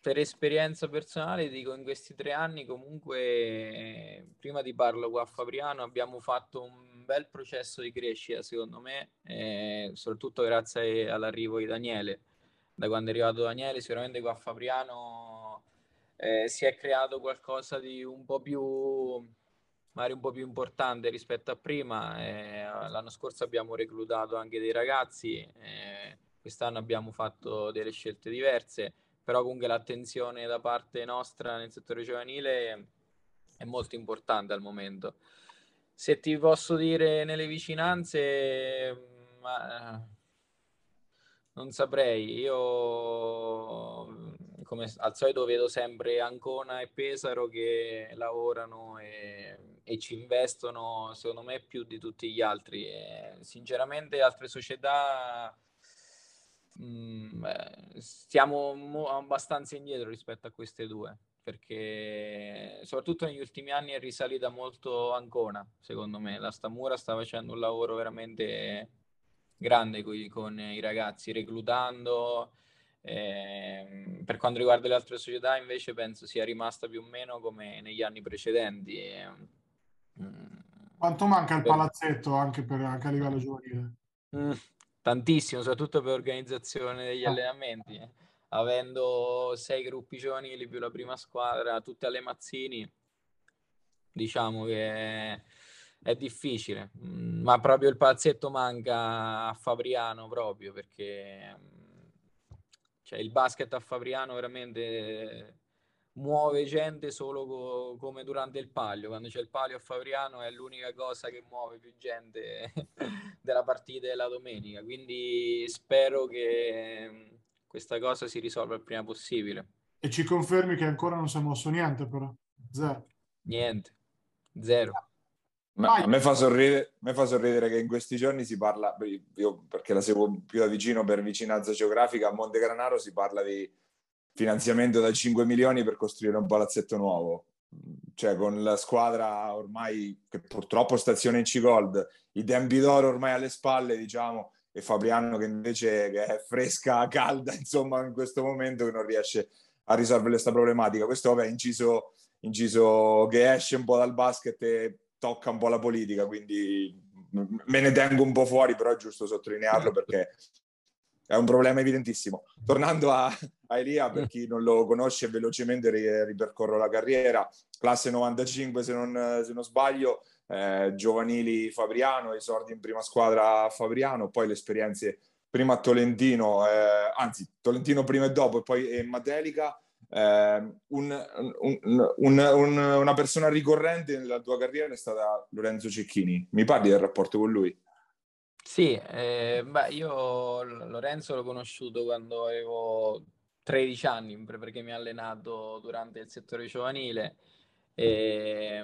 per esperienza personale dico, in questi tre anni comunque, eh, prima ti parlo qua a Fabriano, abbiamo fatto un bel processo di crescita secondo me, eh, soprattutto grazie all'arrivo di Daniele. Da quando è arrivato Daniele sicuramente qua a Fabriano eh, si è creato qualcosa di un po' più... magari un po' più importante rispetto a prima. Eh, l'anno scorso abbiamo reclutato anche dei ragazzi, eh, quest'anno abbiamo fatto delle scelte diverse, però comunque l'attenzione da parte nostra nel settore giovanile è molto importante al momento. Se ti posso dire nelle vicinanze, ma non saprei, io come al solito vedo sempre Ancona e Pesaro che lavorano e, e ci investono secondo me più di tutti gli altri, e sinceramente altre società mh, stiamo abbastanza indietro rispetto a queste due, perché soprattutto negli ultimi anni è risalita molto Ancona, secondo me la Stamura sta facendo un lavoro veramente grande con, con i ragazzi, reclutando. Eh, per quanto riguarda le altre società invece penso sia rimasta più o meno come negli anni precedenti. Eh, Quanto manca il per... palazzetto anche, per, anche a livello giovanile? Mm, tantissimo, soprattutto per l'organizzazione degli ah. allenamenti. Eh. Avendo sei gruppi giovanili più la prima squadra, tutte alle Mazzini, diciamo che è difficile, ma proprio il palazzetto manca a Fabriano, proprio perché cioè, il basket a Fabriano veramente muove gente solo co come durante il palio, quando c'è il palio a Fabriano è l'unica cosa che muove più gente della partita della domenica, quindi spero che questa cosa si risolva il prima possibile. E ci confermi che ancora non si è mosso niente però? Zero. Niente, zero. Ma a me fa sorridere, me fa sorridere che in questi giorni si parla, io perché la seguo più da vicino per vicinanza geografica, a Monte Granaro si parla di finanziamento da cinque milioni per costruire un palazzetto nuovo. Cioè con la squadra ormai che purtroppo staziona in C-Gold, i tempi d'oro ormai alle spalle, diciamo, e Fabriano che invece che è fresca, calda, insomma in questo momento che non riesce a risolvere questa problematica. Questo vabbè, inciso, inciso che esce un po' dal basket e tocca un po' la politica, quindi me ne tengo un po' fuori, però è giusto sottolinearlo perché è un problema evidentissimo. Tornando a, a Elia, per chi non lo conosce, velocemente ripercorro la carriera, classe novantacinque se non, se non sbaglio, Eh, giovanili Fabriano, esordi in prima squadra a Fabriano, poi le esperienze prima a Tolentino, eh, anzi Tolentino prima e dopo, e poi in Matelica. Eh, un, un, un, un, una persona ricorrente nella tua carriera è stata Lorenzo Cecchini, mi parli del rapporto con lui? Sì, eh, beh, io Lorenzo l'ho conosciuto quando avevo tredici anni perché mi ha allenato durante il settore giovanile. E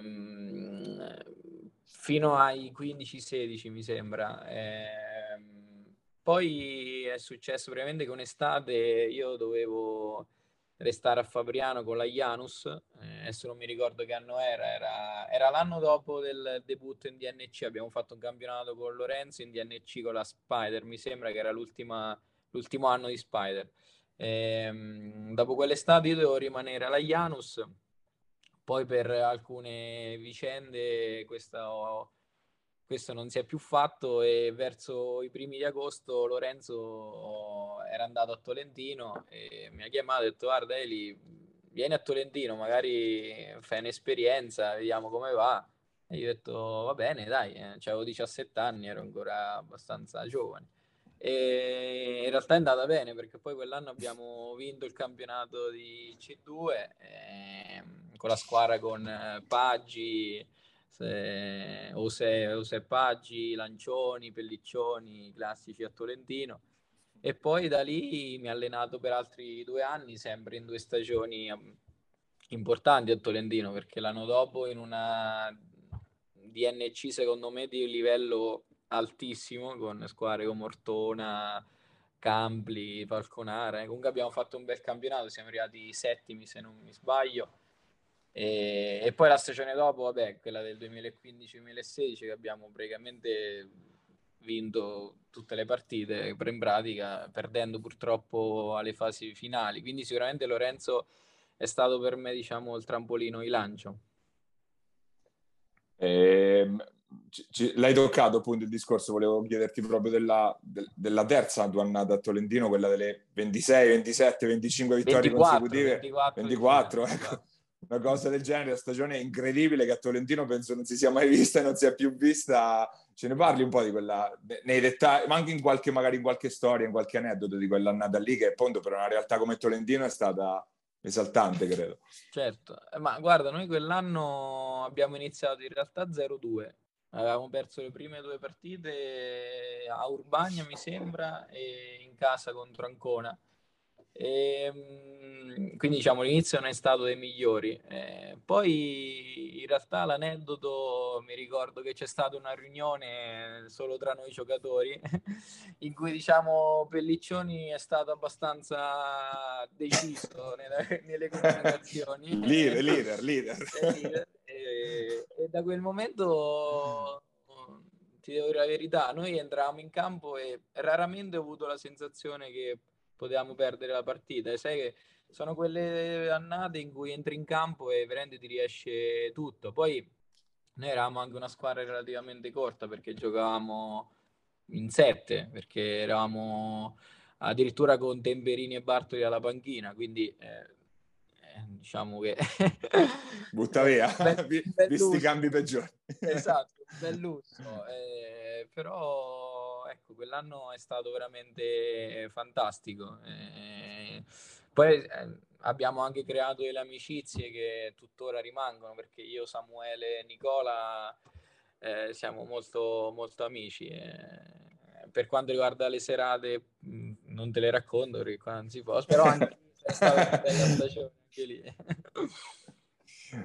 fino ai quindici sedici mi sembra, e poi è successo praticamente che un'estate io dovevo restare a Fabriano con la Janus, adesso non mi ricordo che anno era, era, era l'anno dopo del debutto in D N C, abbiamo fatto un campionato con Lorenzo in D N C con la Spider, mi sembra che era l'ultimo anno di Spider, e dopo quell'estate io dovevo rimanere alla Janus. Poi per alcune vicende questo, questo non si è più fatto e verso i primi di agosto Lorenzo era andato a Tolentino e mi ha chiamato e ha detto guarda Eli, vieni a Tolentino, magari fai un'esperienza, vediamo come va. E io ho detto va bene dai, eh. Avevo diciassette anni, ero ancora abbastanza giovane. E in realtà è andata bene perché poi quell'anno abbiamo vinto il campionato di C due ehm, con la squadra con eh, Paggi, se, Ose, Ose Paggi, Lancioni, Pelliccioni, classici a Tolentino, e poi da lì mi ha allenato per altri due anni sempre in due stagioni importanti a Tolentino, perché l'anno dopo in una D N C secondo me di livello altissimo con squadre come Mortona, Campli, Falconara, comunque abbiamo fatto un bel campionato, siamo arrivati settimi se non mi sbaglio, e, e poi la stagione dopo vabbè quella del duemilaquindici duemilasedici che abbiamo praticamente vinto tutte le partite in pratica, perdendo purtroppo alle fasi finali, quindi sicuramente Lorenzo è stato per me diciamo il trampolino di lancio. ehm L'hai toccato appunto il discorso, volevo chiederti proprio della, de, della terza tua annata a Tolentino, quella delle ventisei, ventisette, venticinque vittorie consecutive, ventiquattro, ventiquattro, ventiquattro, ecco. una cosa del genere, la stagione incredibile che a Tolentino penso non si sia mai vista e non si è più vista. Ce ne parli un po' di quella, nei dettagli, ma anche in qualche, magari in qualche storia, in qualche aneddoto di quell'annata lì, che appunto per una realtà come Tolentino è stata esaltante, credo. Certo, ma guarda, noi quell'anno abbiamo iniziato in realtà zero due, avevamo perso le prime due partite a Urbania, mi sembra, e in casa contro Ancona. E quindi diciamo l'inizio non è stato dei migliori, eh, poi in realtà l'aneddoto, mi ricordo che c'è stata una riunione solo tra noi giocatori in cui diciamo Pelliccioni è stato abbastanza deciso nelle, nelle comunicazioni, leader, leader, leader. leader. E, e da quel momento, ti devo dire la verità, noi entravamo in campo e raramente ho avuto la sensazione che potevamo perdere la partita. E sai che sono quelle annate in cui entri in campo e veramente ti riesce tutto. Poi noi eravamo anche una squadra relativamente corta, perché giocavamo in sette, perché eravamo addirittura con Temperini e Bartoli alla panchina, quindi eh, diciamo che butta via bel, bel visti i cambi peggiori. Esatto, bell'uso, eh, però ecco, quell'anno è stato veramente fantastico. Eh, poi eh, abbiamo anche creato delle amicizie che tuttora rimangono, perché io, Samuele e Nicola eh, siamo molto, molto amici. Eh, per quanto riguarda le serate, mh, non te le racconto perché qua non si può, però anche è stata una bella stagione anche lì.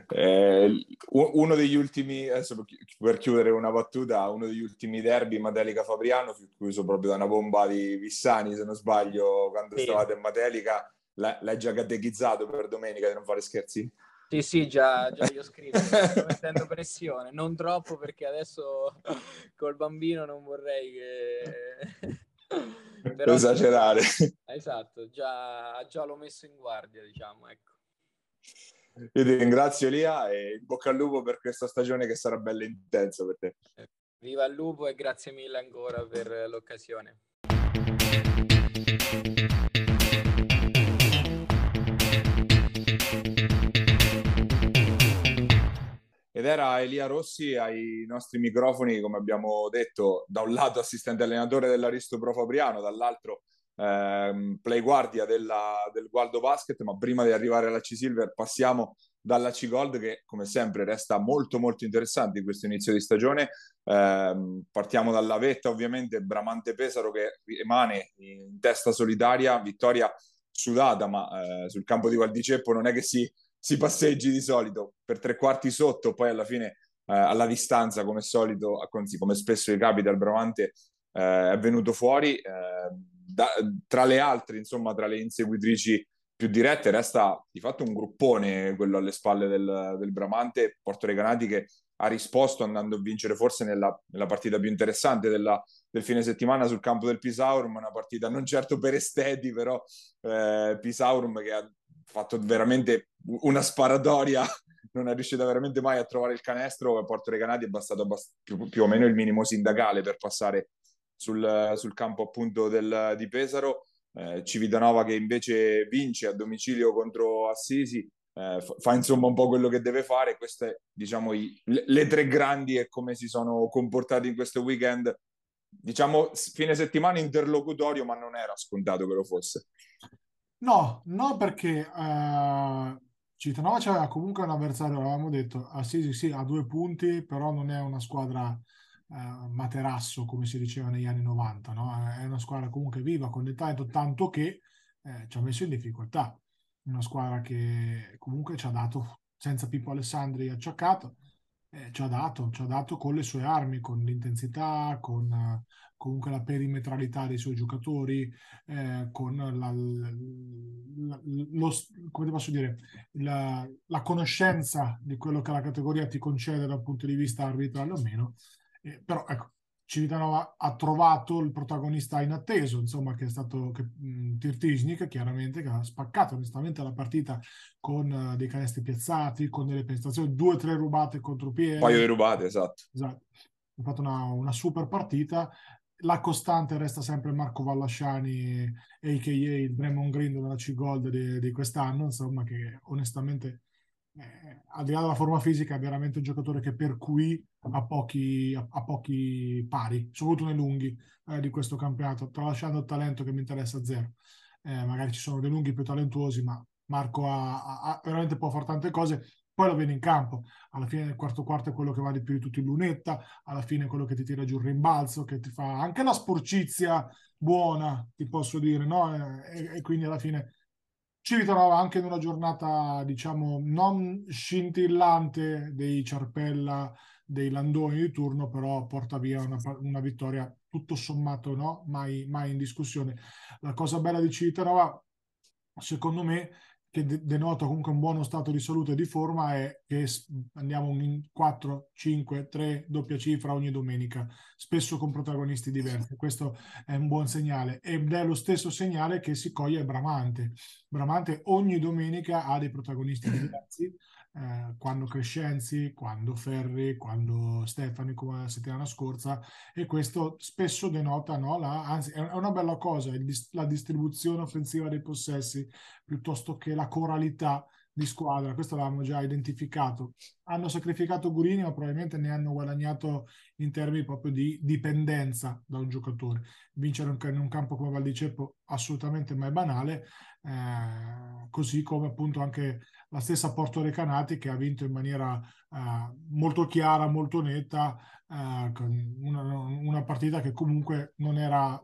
Eh, uno degli ultimi, adesso per chiudere una battuta, uno degli ultimi derby Matelica Fabriano fu chiuso proprio da una bomba di Vissani, se non sbaglio, quando sì. Stavate in Matelica. L'hai già catechizzato per domenica di non fare scherzi? Sì, sì, già, già io scrivo, sto mettendo pressione, non troppo, perché adesso col bambino non vorrei che però esagerare. Esatto, già, già l'ho messo in guardia, diciamo, ecco. Io ti ringrazio, Elia, e in bocca al lupo per questa stagione che sarà bella e intensa per te. Viva il lupo e grazie mille ancora per l'occasione. Ed era Elia Rossi ai nostri microfoni, come abbiamo detto, da un lato assistente allenatore dell'Aristo Pro Fabriano, dall'altro Ehm, play guardia della, del Gualdo Basket. Ma prima di arrivare alla C-Silver passiamo dalla C-Gold, che come sempre resta molto molto interessante in questo inizio di stagione. Ehm, partiamo dalla vetta, ovviamente Bramante Pesaro, che rimane in testa solitaria, vittoria sudata, ma eh, sul campo di Val di Ceppo non è che si, si passeggi di solito, per tre quarti sotto, poi alla fine eh, alla distanza, come solito, anzi come spesso gli capita al Bramante, eh, è venuto fuori. eh, Da, tra le altre, insomma, tra le inseguitrici più dirette resta di fatto un gruppone, quello alle spalle del, del Bramante, Porto Recanati, che ha risposto andando a vincere forse nella, nella partita più interessante della, del fine settimana sul campo del Pisaurum, una partita non certo per esteti, però eh, Pisaurum che ha fatto veramente una sparatoria, non è riuscita veramente mai a trovare il canestro, e Porto Recanati è bastato più, più o meno il minimo sindacale per passare Sul, sul campo appunto del, di Pesaro. eh, Civitanova, che invece vince a domicilio contro Assisi, eh, fa, fa insomma un po' quello che deve fare. Queste, diciamo, i, le, le tre grandi e come si sono comportati in questo weekend, diciamo fine settimana interlocutorio, ma non era scontato che lo fosse. No, no, perché eh, Civitanova c'era comunque un avversario, avevamo detto, Assisi sì, ha due punti, però non è una squadra Uh, materasso, come si diceva negli anni novanta, no? È una squadra comunque viva, con il talento, tanto che eh, ci ha messo in difficoltà, una squadra che comunque ci ha dato, senza Pippo Alessandri acciaccato, eh, ci ha dato ci ha dato con le sue armi, con l'intensità, con uh, comunque la perimetralità dei suoi giocatori, eh, con la, la, lo, come posso dire, la, la conoscenza di quello che la categoria ti concede dal punto di vista arbitrale o meno. Eh, però ecco, Civitanova ha trovato il protagonista inatteso, insomma, che è stato che, mh, Tirtisnik, chiaramente, che ha spaccato onestamente la partita con uh, dei canestri piazzati, con delle penetrazioni, due o tre rubate contro piedi. Un paio di rubate, esatto. Esatto. Ha fatto una, una super partita. La costante resta sempre Marco Vallasciani, a k a il Draymond Green della C-Gold di, di quest'anno, insomma, che onestamente eh, al di là della forma fisica, è veramente un giocatore che per cui ha pochi, ha, ha pochi pari, soprattutto nei lunghi eh, di questo campionato, tralasciando il talento che mi interessa zero. Eh, magari ci sono dei lunghi più talentuosi, ma Marco ha, ha, ha, veramente può fare tante cose. Poi lo vede in campo, alla fine del quarto quarto è quello che va di più di tutti in lunetta, alla fine è quello che ti tira giù il rimbalzo, che ti fa anche la sporcizia buona, ti posso dire, no? E, e quindi alla fine ci ritrova anche in una giornata, diciamo, non scintillante dei Ciarpella, dei Landoni di turno, però porta via una, una vittoria tutto sommato, no? Mai, mai in discussione. La cosa bella di Civitanova, secondo me, che denota comunque un buono stato di salute e di forma, è che andiamo in quattro, cinque, tre, doppia cifra ogni domenica, spesso con protagonisti diversi. Questo è un buon segnale, ed è lo stesso segnale che si coglie Bramante. Bramante ogni domenica ha dei protagonisti diversi, eh, quando Crescenzi, quando Ferri, quando Stefani, come la settimana scorsa, e questo spesso denota, no, la, anzi è una bella cosa, la distribuzione offensiva dei possessi piuttosto che la coralità di squadra. Questo l'avevamo già identificato. Hanno sacrificato Gulini, ma probabilmente ne hanno guadagnato in termini proprio di dipendenza da un giocatore. Vincere in un campo come Val di Ceppo assolutamente mai banale, eh, così come appunto anche la stessa Porto Recanati, che ha vinto in maniera eh, molto chiara, molto netta, eh, una, una partita che comunque non era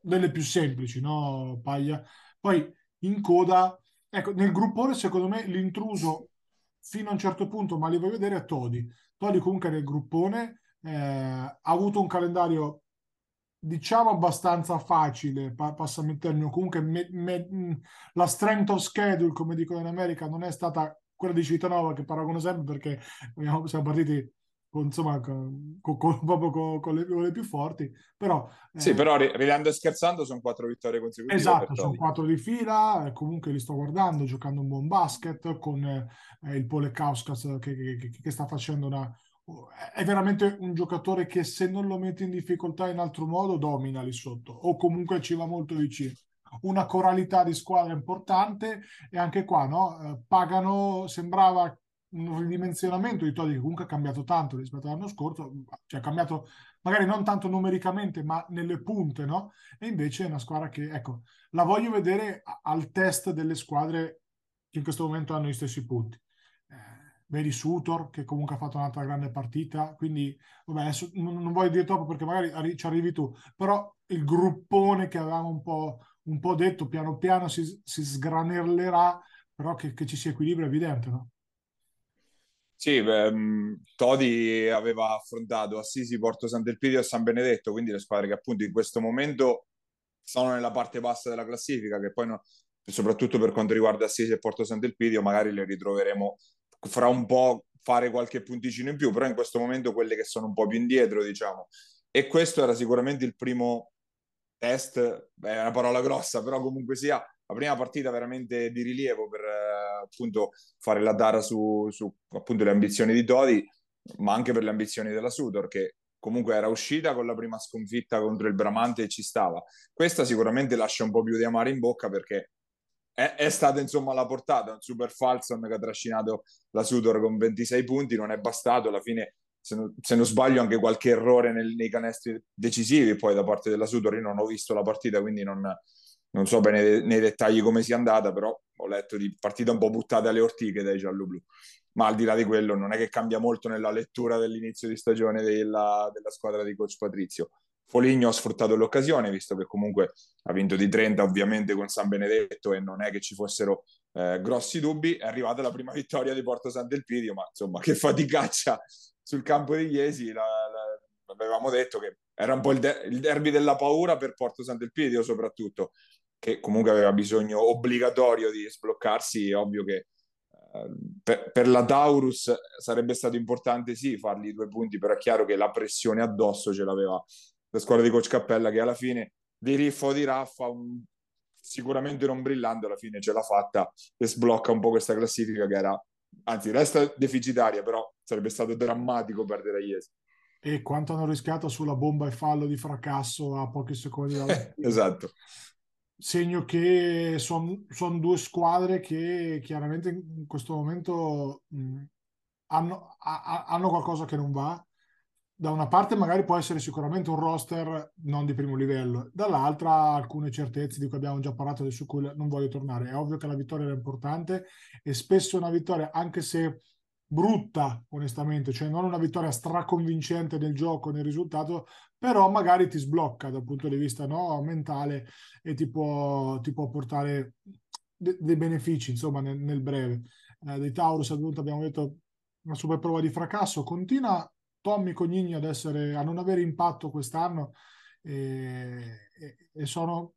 delle più semplici, no Paglia? Poi in coda, ecco, nel gruppone secondo me l'intruso fino a un certo punto, ma li voglio vedere, a Todi. Todi comunque nel gruppone eh, ha avuto un calendario, diciamo, abbastanza facile, pa passami il termine, comunque me me la strength of schedule, come dicono in America, non è stata quella di Civitanova, che paragono sempre perché siamo partiti con, insomma, con, con, con, proprio con, con, le, con le più forti, però eh, sì, però ridendo e scherzando sono quattro vittorie consecutive, esatto, sono quattro di fila, eh, comunque li sto guardando giocando un buon basket, con eh, il Polekauskas che, che, che, che sta facendo una, è veramente un giocatore che, se non lo metti in difficoltà in altro modo, domina lì sotto, o comunque ci va molto vicino. Una coralità di squadra importante, e anche qua, no? Eh, pagano, sembrava un ridimensionamento di Todi, che comunque ha cambiato tanto rispetto all'anno scorso, cioè ha cambiato magari non tanto numericamente ma nelle punte, no? E invece è una squadra che, ecco, la voglio vedere al test delle squadre che in questo momento hanno gli stessi punti. eh, vedi Sutor, che comunque ha fatto un'altra grande partita, quindi vabbè, adesso non, non voglio dire troppo perché magari arri ci arrivi tu, però il gruppone che avevamo un po', un po' detto, piano piano si, si sgranerlerà, però che, che ci sia equilibrio è evidente, no? Sì, beh, Todi aveva affrontato Assisi, Porto Sant'Elpidio e San Benedetto, quindi le squadre che appunto in questo momento sono nella parte bassa della classifica, che poi no, soprattutto per quanto riguarda Assisi e Porto Sant'Elpidio magari le ritroveremo fra un po', fare qualche punticino in più, però in questo momento quelle che sono un po' più indietro, diciamo. E questo era sicuramente il primo test, beh, è una parola grossa, però comunque sia la prima partita veramente di rilievo per eh, appunto fare la tara su, su appunto le ambizioni di Todi, ma anche per le ambizioni della Sutor, che comunque era uscita con la prima sconfitta contro il Bramante e ci stava. Questa sicuramente lascia un po' più di amaro in bocca, perché è, è stata insomma alla portata, un super Falson che ha trascinato la Sutor con ventisei punti, non è bastato, alla fine se non, se non sbaglio anche qualche errore nel, nei canestri decisivi poi da parte della Sutor. Io non ho visto la partita, quindi non... non so bene nei dettagli come sia andata, però ho letto di partita un po' buttata alle ortiche dai gialloblu. Ma al di là di quello non è che cambia molto nella lettura dell'inizio di stagione della, della squadra di coach Patrizio. Foligno ha sfruttato l'occasione, visto che comunque ha vinto di trenta ovviamente con San Benedetto e non è che ci fossero eh, grossi dubbi. È arrivata la prima vittoria di Porto Sant'Elpidio, ma insomma che faticaccia sul campo di Iesi. La, la, avevamo detto che era un po' il, de il derby della paura per Porto Sant'Elpidio soprattutto, che comunque aveva bisogno obbligatorio di sbloccarsi. È ovvio che eh, per, per la Taurus sarebbe stato importante sì fargli due punti, però è chiaro che la pressione addosso ce l'aveva la squadra di coach Cappella, che alla fine di Riff o di Raffa, un, sicuramente non brillando, alla fine ce l'ha fatta e sblocca un po' questa classifica che era, anzi resta deficitaria, però sarebbe stato drammatico perdere a Iesi. E quanto hanno rischiato sulla bomba e fallo di fracasso a pochi secondi dalla... Esatto. segno che sono son due squadre che chiaramente in questo momento mh, hanno, a, hanno qualcosa che non va. Da una parte magari può essere sicuramente un roster non di primo livello, dall'altra alcune certezze di cui abbiamo già parlato e su cui non voglio tornare. È ovvio che la vittoria era importante e spesso una vittoria, anche se brutta onestamente, cioè non una vittoria straconvincente nel gioco, nel risultato, però magari ti sblocca dal punto di vista no, mentale e ti può, ti può portare de- dei benefici insomma nel, nel breve. Eh, dei Taurus abbiamo detto una super prova di fracasso, continua Tommy Cognini ad essere, a non avere impatto quest'anno e, e, e sono,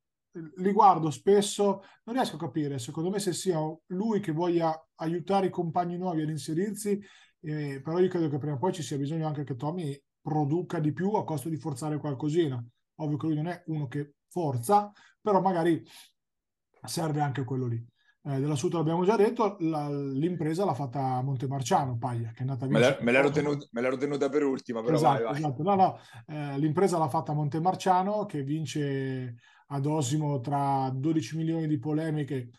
li guardo spesso, non riesco a capire secondo me se sia lui che voglia aiutare i compagni nuovi ad inserirsi, eh, però io credo che prima o poi ci sia bisogno anche che Tommy produca di più a costo di forzare qualcosina. Ovvio che lui non è uno che forza, però magari serve anche quello lì. Eh, della Suta l'abbiamo già detto, la, l'impresa l'ha fatta Montemarciano Paglia, che è andata me, la, me, l'ero tenuta, me l'ero tenuta per ultima però esatto, vai, vai. Esatto. No, no. Eh, l'impresa l'ha fatta Montemarciano che vince ad Osimo tra dodici milioni di polemiche.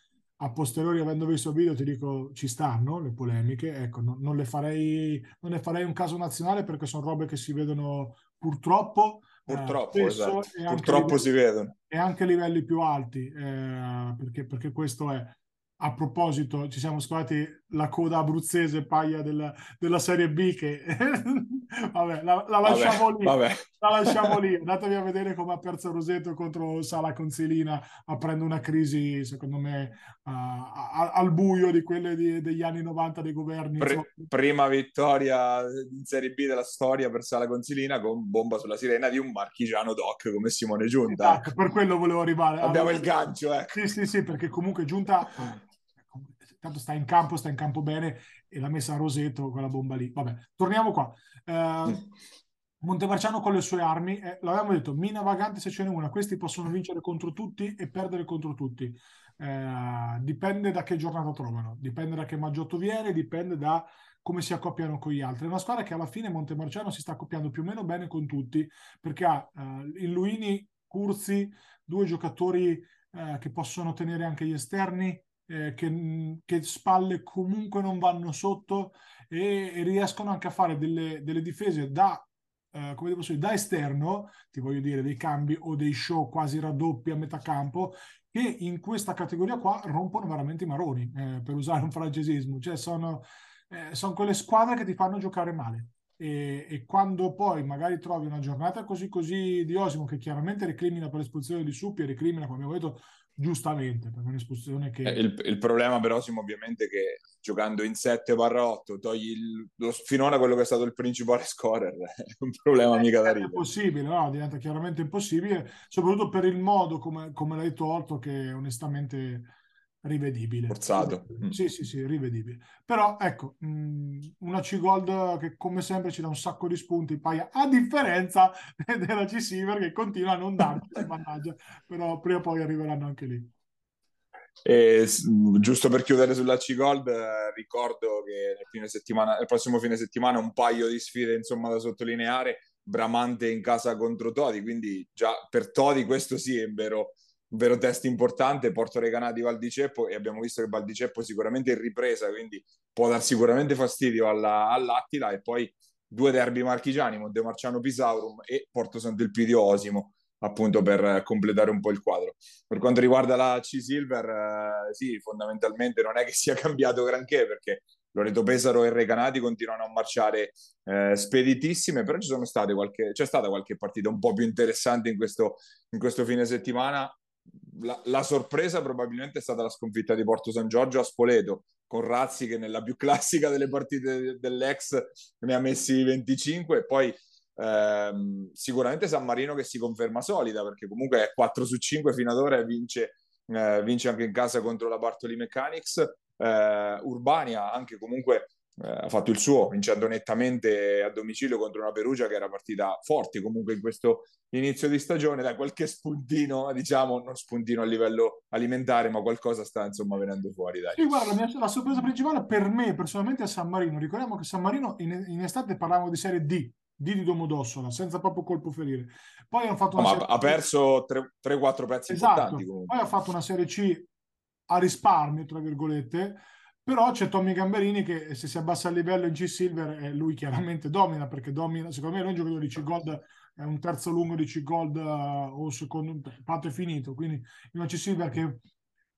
A posteriori, avendo visto il video, ti dico ci stanno le polemiche, ecco, non, non le farei non ne farei un caso nazionale perché sono robe che si vedono purtroppo purtroppo, eh, esatto. Purtroppo livelli, si vedono e anche a livelli più alti, eh, perché, perché questo è. A proposito, ci siamo scordati la coda abruzzese Paglia della, della Serie B che vabbè, la, la lasciamo vabbè, lì vabbè. La lasciamo lì, andatevi a vedere come ha perso Roseto contro Sala Consilina, aprendo una crisi secondo me uh, a, al buio di quelle di, degli anni novanta dei governi. Pre, prima vittoria in Serie B della storia per Sala Consilina con bomba sulla sirena di un marchigiano doc come Simone Giunta. Esatto, per quello volevo arrivare. Abbiamo allora, il gancio, ecco. Sì, sì, sì, perché comunque Giunta tanto sta in campo, sta in campo bene e l'ha messa a Roseto con la bomba lì. Vabbè, torniamo qua. Eh, Montemarciano con le sue armi, eh, l'avevamo detto, mina vagante se ce n'è una, questi possono vincere contro tutti e perdere contro tutti. Eh, dipende da che giornata trovano, dipende da che Maggiotto viene, dipende da come si accoppiano con gli altri. È una squadra che alla fine Montemarciano si sta accoppiando più o meno bene con tutti, perché ha eh, il Luini, Curzi, due giocatori eh, che possono tenere anche gli esterni, Eh, che, che spalle comunque non vanno sotto e, e riescono anche a fare delle, delle difese da, eh, come devo dire, da esterno, ti voglio dire dei cambi o dei show quasi raddoppi a metà campo che in questa categoria qua rompono veramente i maroni, eh, per usare un francesismo, cioè sono, eh, sono quelle squadre che ti fanno giocare male e, e quando poi magari trovi una giornata così così di Osimo che chiaramente recrimina per l'espulsione di Suppi e recrimina come abbiamo detto giustamente, per un'espulsione che... Il, il problema per Osimo ovviamente è che giocando in sette barra otto togli il, lo, finora quello che è stato il principale scorer, è un problema eh, mica da ridere. È possibile, no? Diventa chiaramente impossibile, soprattutto per il modo come, come l'hai tolto, che è onestamente rivedibile. Forzato. Sì, mm. sì, sì, rivedibile. Però, ecco, mh, una C-Gold che come sempre ci dà un sacco di spunti, Paia, a differenza della C-Silver che continua a non darci, mannaggia, però prima o poi arriveranno anche lì. E, giusto per chiudere sulla C-Gold, eh, ricordo che nel, fine settimana, nel prossimo fine settimana un paio di sfide insomma da sottolineare, Bramante in casa contro Todi, quindi già per Todi questo sì è vero un vero test importante, Porto Recanati Val di Ceppo, e abbiamo visto che Val di Ceppo sicuramente è in ripresa, quindi può dar sicuramente fastidio alla, all'Attila, e poi due derby marchigiani, Montemarciano Pisaurum e Porto Sant'Elpidio Osimo, appunto per completare un po' il quadro. Per quanto riguarda la C-Silver, eh, sì, fondamentalmente non è che sia cambiato granché, perché Loreto Pesaro e Recanati continuano a marciare eh, speditissime, però ci sono state qualche, c'è stata qualche partita un po' più interessante in questo, in questo fine settimana. La, la sorpresa probabilmente è stata la sconfitta di Porto San Giorgio a Spoleto, con Razzi che nella più classica delle partite dell'ex ne ha messi venticinque, e poi ehm, sicuramente San Marino che si conferma solida, perché comunque è quattro su cinque fino ad ora e vince, eh, vince anche in casa contro la Bartoli Mechanics. eh, Urbania anche comunque eh, ha fatto il suo, vincendo nettamente a domicilio contro una Perugia che era partita forte comunque in questo inizio di stagione, da qualche spuntino, diciamo, non spuntino a livello alimentare, ma qualcosa sta insomma venendo fuori, dai. Sì, guarda, la, mia, la sorpresa principale per me personalmente è San Marino. Ricordiamo che San Marino in, in estate parlavamo di Serie D, di, di Domodossola, senza proprio colpo ferire. Poi hanno fatto una no, serie... ha perso tre o quattro pezzi esatto. importanti. Comunque. Poi ha fatto una Serie C a risparmio, tra virgolette, però c'è Tommy Gamberini che se si abbassa il livello in C-Silver, eh, lui chiaramente domina, perché domina, secondo me è un giocatore di C-Gold, è un terzo lungo di C-Gold uh, o secondo, il patto è finito, quindi in una C-Silver che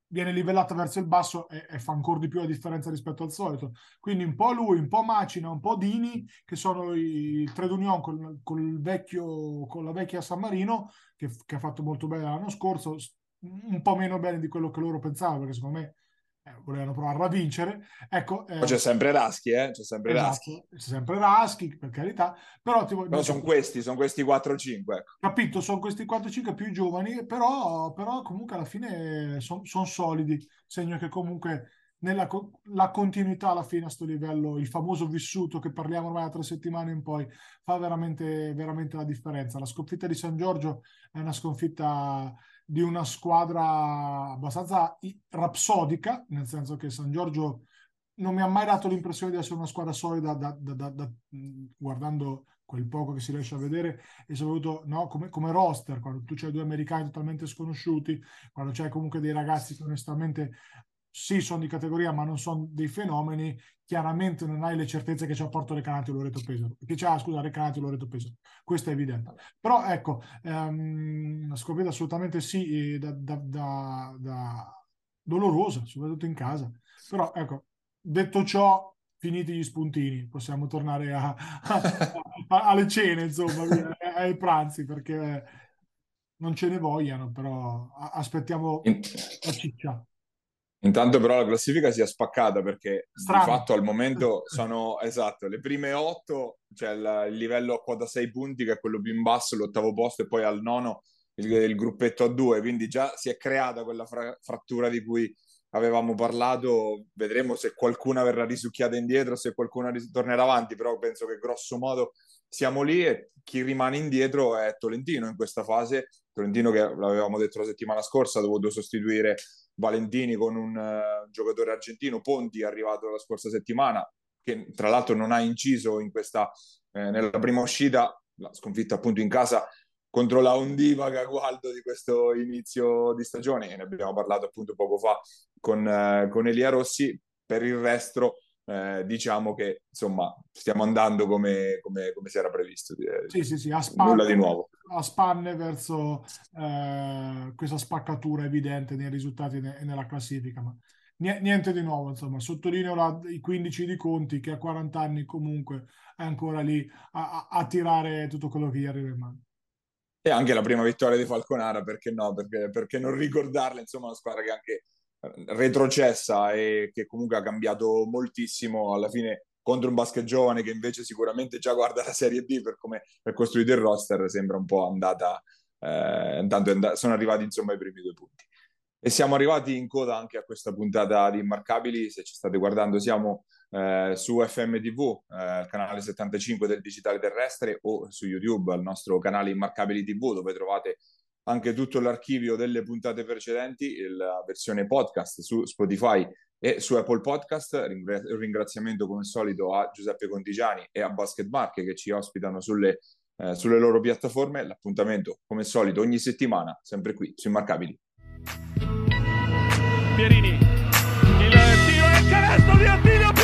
viene livellata verso il basso e, e fa ancora di più la differenza rispetto al solito. Quindi un po' lui, un po' Macina, un po' Dini, che sono i, il trade union col, col vecchio, con la vecchia San Marino, che, che ha fatto molto bene l'anno scorso, un po' meno bene di quello che loro pensavano, perché secondo me eh, volevano provare a vincere. Ecco, eh, c'è sempre Raschi, eh? C'è sempre esatto, Raschi. C'è sempre Raschi, per carità. Però, tipo, però sono questi, sono questi quattro cinque. Capito, sono questi quattro cinque più giovani, però, però comunque alla fine sono son solidi. Segno che comunque nella la continuità alla fine a sto livello, il famoso vissuto che parliamo ormai da tre settimane in poi, fa veramente, veramente la differenza. La sconfitta di San Giorgio è una sconfitta... di una squadra abbastanza rapsodica, nel senso che San Giorgio non mi ha mai dato l'impressione di essere una squadra solida da, da, da, da, guardando quel poco che si riesce a vedere, e soprattutto no, come, come roster, quando tu c'hai due americani totalmente sconosciuti, quando c'hai comunque dei ragazzi che onestamente sì sono di categoria ma non sono dei fenomeni, chiaramente non hai le certezze che ci apporta Recanati o Loreto Pesaro, che c'ha, scusa, Recanati o Loreto Pesaro, questo è evidente. Però ecco, ehm, scoprire assolutamente sì, da, da, da, da dolorosa, soprattutto in casa. Però ecco, detto ciò, finiti gli spuntini, possiamo tornare a, a, a, alle cene, insomma, ai pranzi, perché non ce ne vogliano, però aspettiamo la ciccia. Intanto però la classifica si è spaccata, perché strano, di fatto al momento sono esatto le prime otto, cioè il, il livello a quota sei punti, che è quello più in basso, l'ottavo posto, e poi al nono il, il gruppetto a due, quindi già si è creata quella fra, frattura di cui avevamo parlato. Vedremo se qualcuna verrà risucchiata indietro, se qualcuna tornerà avanti, però penso che grosso modo siamo lì, e chi rimane indietro è Tolentino in questa fase. Tolentino che l'avevamo detto la settimana scorsa, ha dovuto sostituire Valentini con un uh, giocatore argentino, Ponti, arrivato la scorsa settimana, che tra l'altro non ha inciso in questa, eh, nella prima uscita, la sconfitta appunto in casa contro la ondivaga Gualdo di questo inizio di stagione, e ne abbiamo parlato appunto poco fa con, eh, con Elia Rossi. Per il resto eh, diciamo che insomma stiamo andando come, come, come si era previsto, eh, sì, sì, sì, a spanne, nulla di nuovo, a spanne verso eh, questa spaccatura evidente nei risultati e nella classifica, ma niente di nuovo, insomma. Sottolineo la, i quindici di Conti, che a quaranta anni comunque è ancora lì a, a, a tirare tutto quello che gli arriva in mano. E anche la prima vittoria di Falconara, perché no? Perché, perché non ricordarla? Insomma, una squadra che è anche retrocessa e che comunque ha cambiato moltissimo alla fine, contro un basket giovane che invece sicuramente già guarda la Serie D per come è costruito il roster, sembra un po' andata, eh, intanto and- sono arrivati insomma i primi due punti. E siamo arrivati in coda anche a questa puntata di Immarcabili. Se ci state guardando, siamo eh, su F M T V, eh, canale settantacinque del Digitale Terrestre, o su YouTube, al nostro canale Immarcabili T V, dove trovate anche tutto l'archivio delle puntate precedenti, la versione podcast su Spotify e su Apple Podcast. Ringra- un ringraziamento come al solito a Giuseppe Contigiani e a Basket Marche che ci ospitano sulle, eh, sulle loro piattaforme. L'appuntamento come al solito ogni settimana, sempre qui su Immarcabili. Pierini, il tiro e il canestro di Antonio Pierini.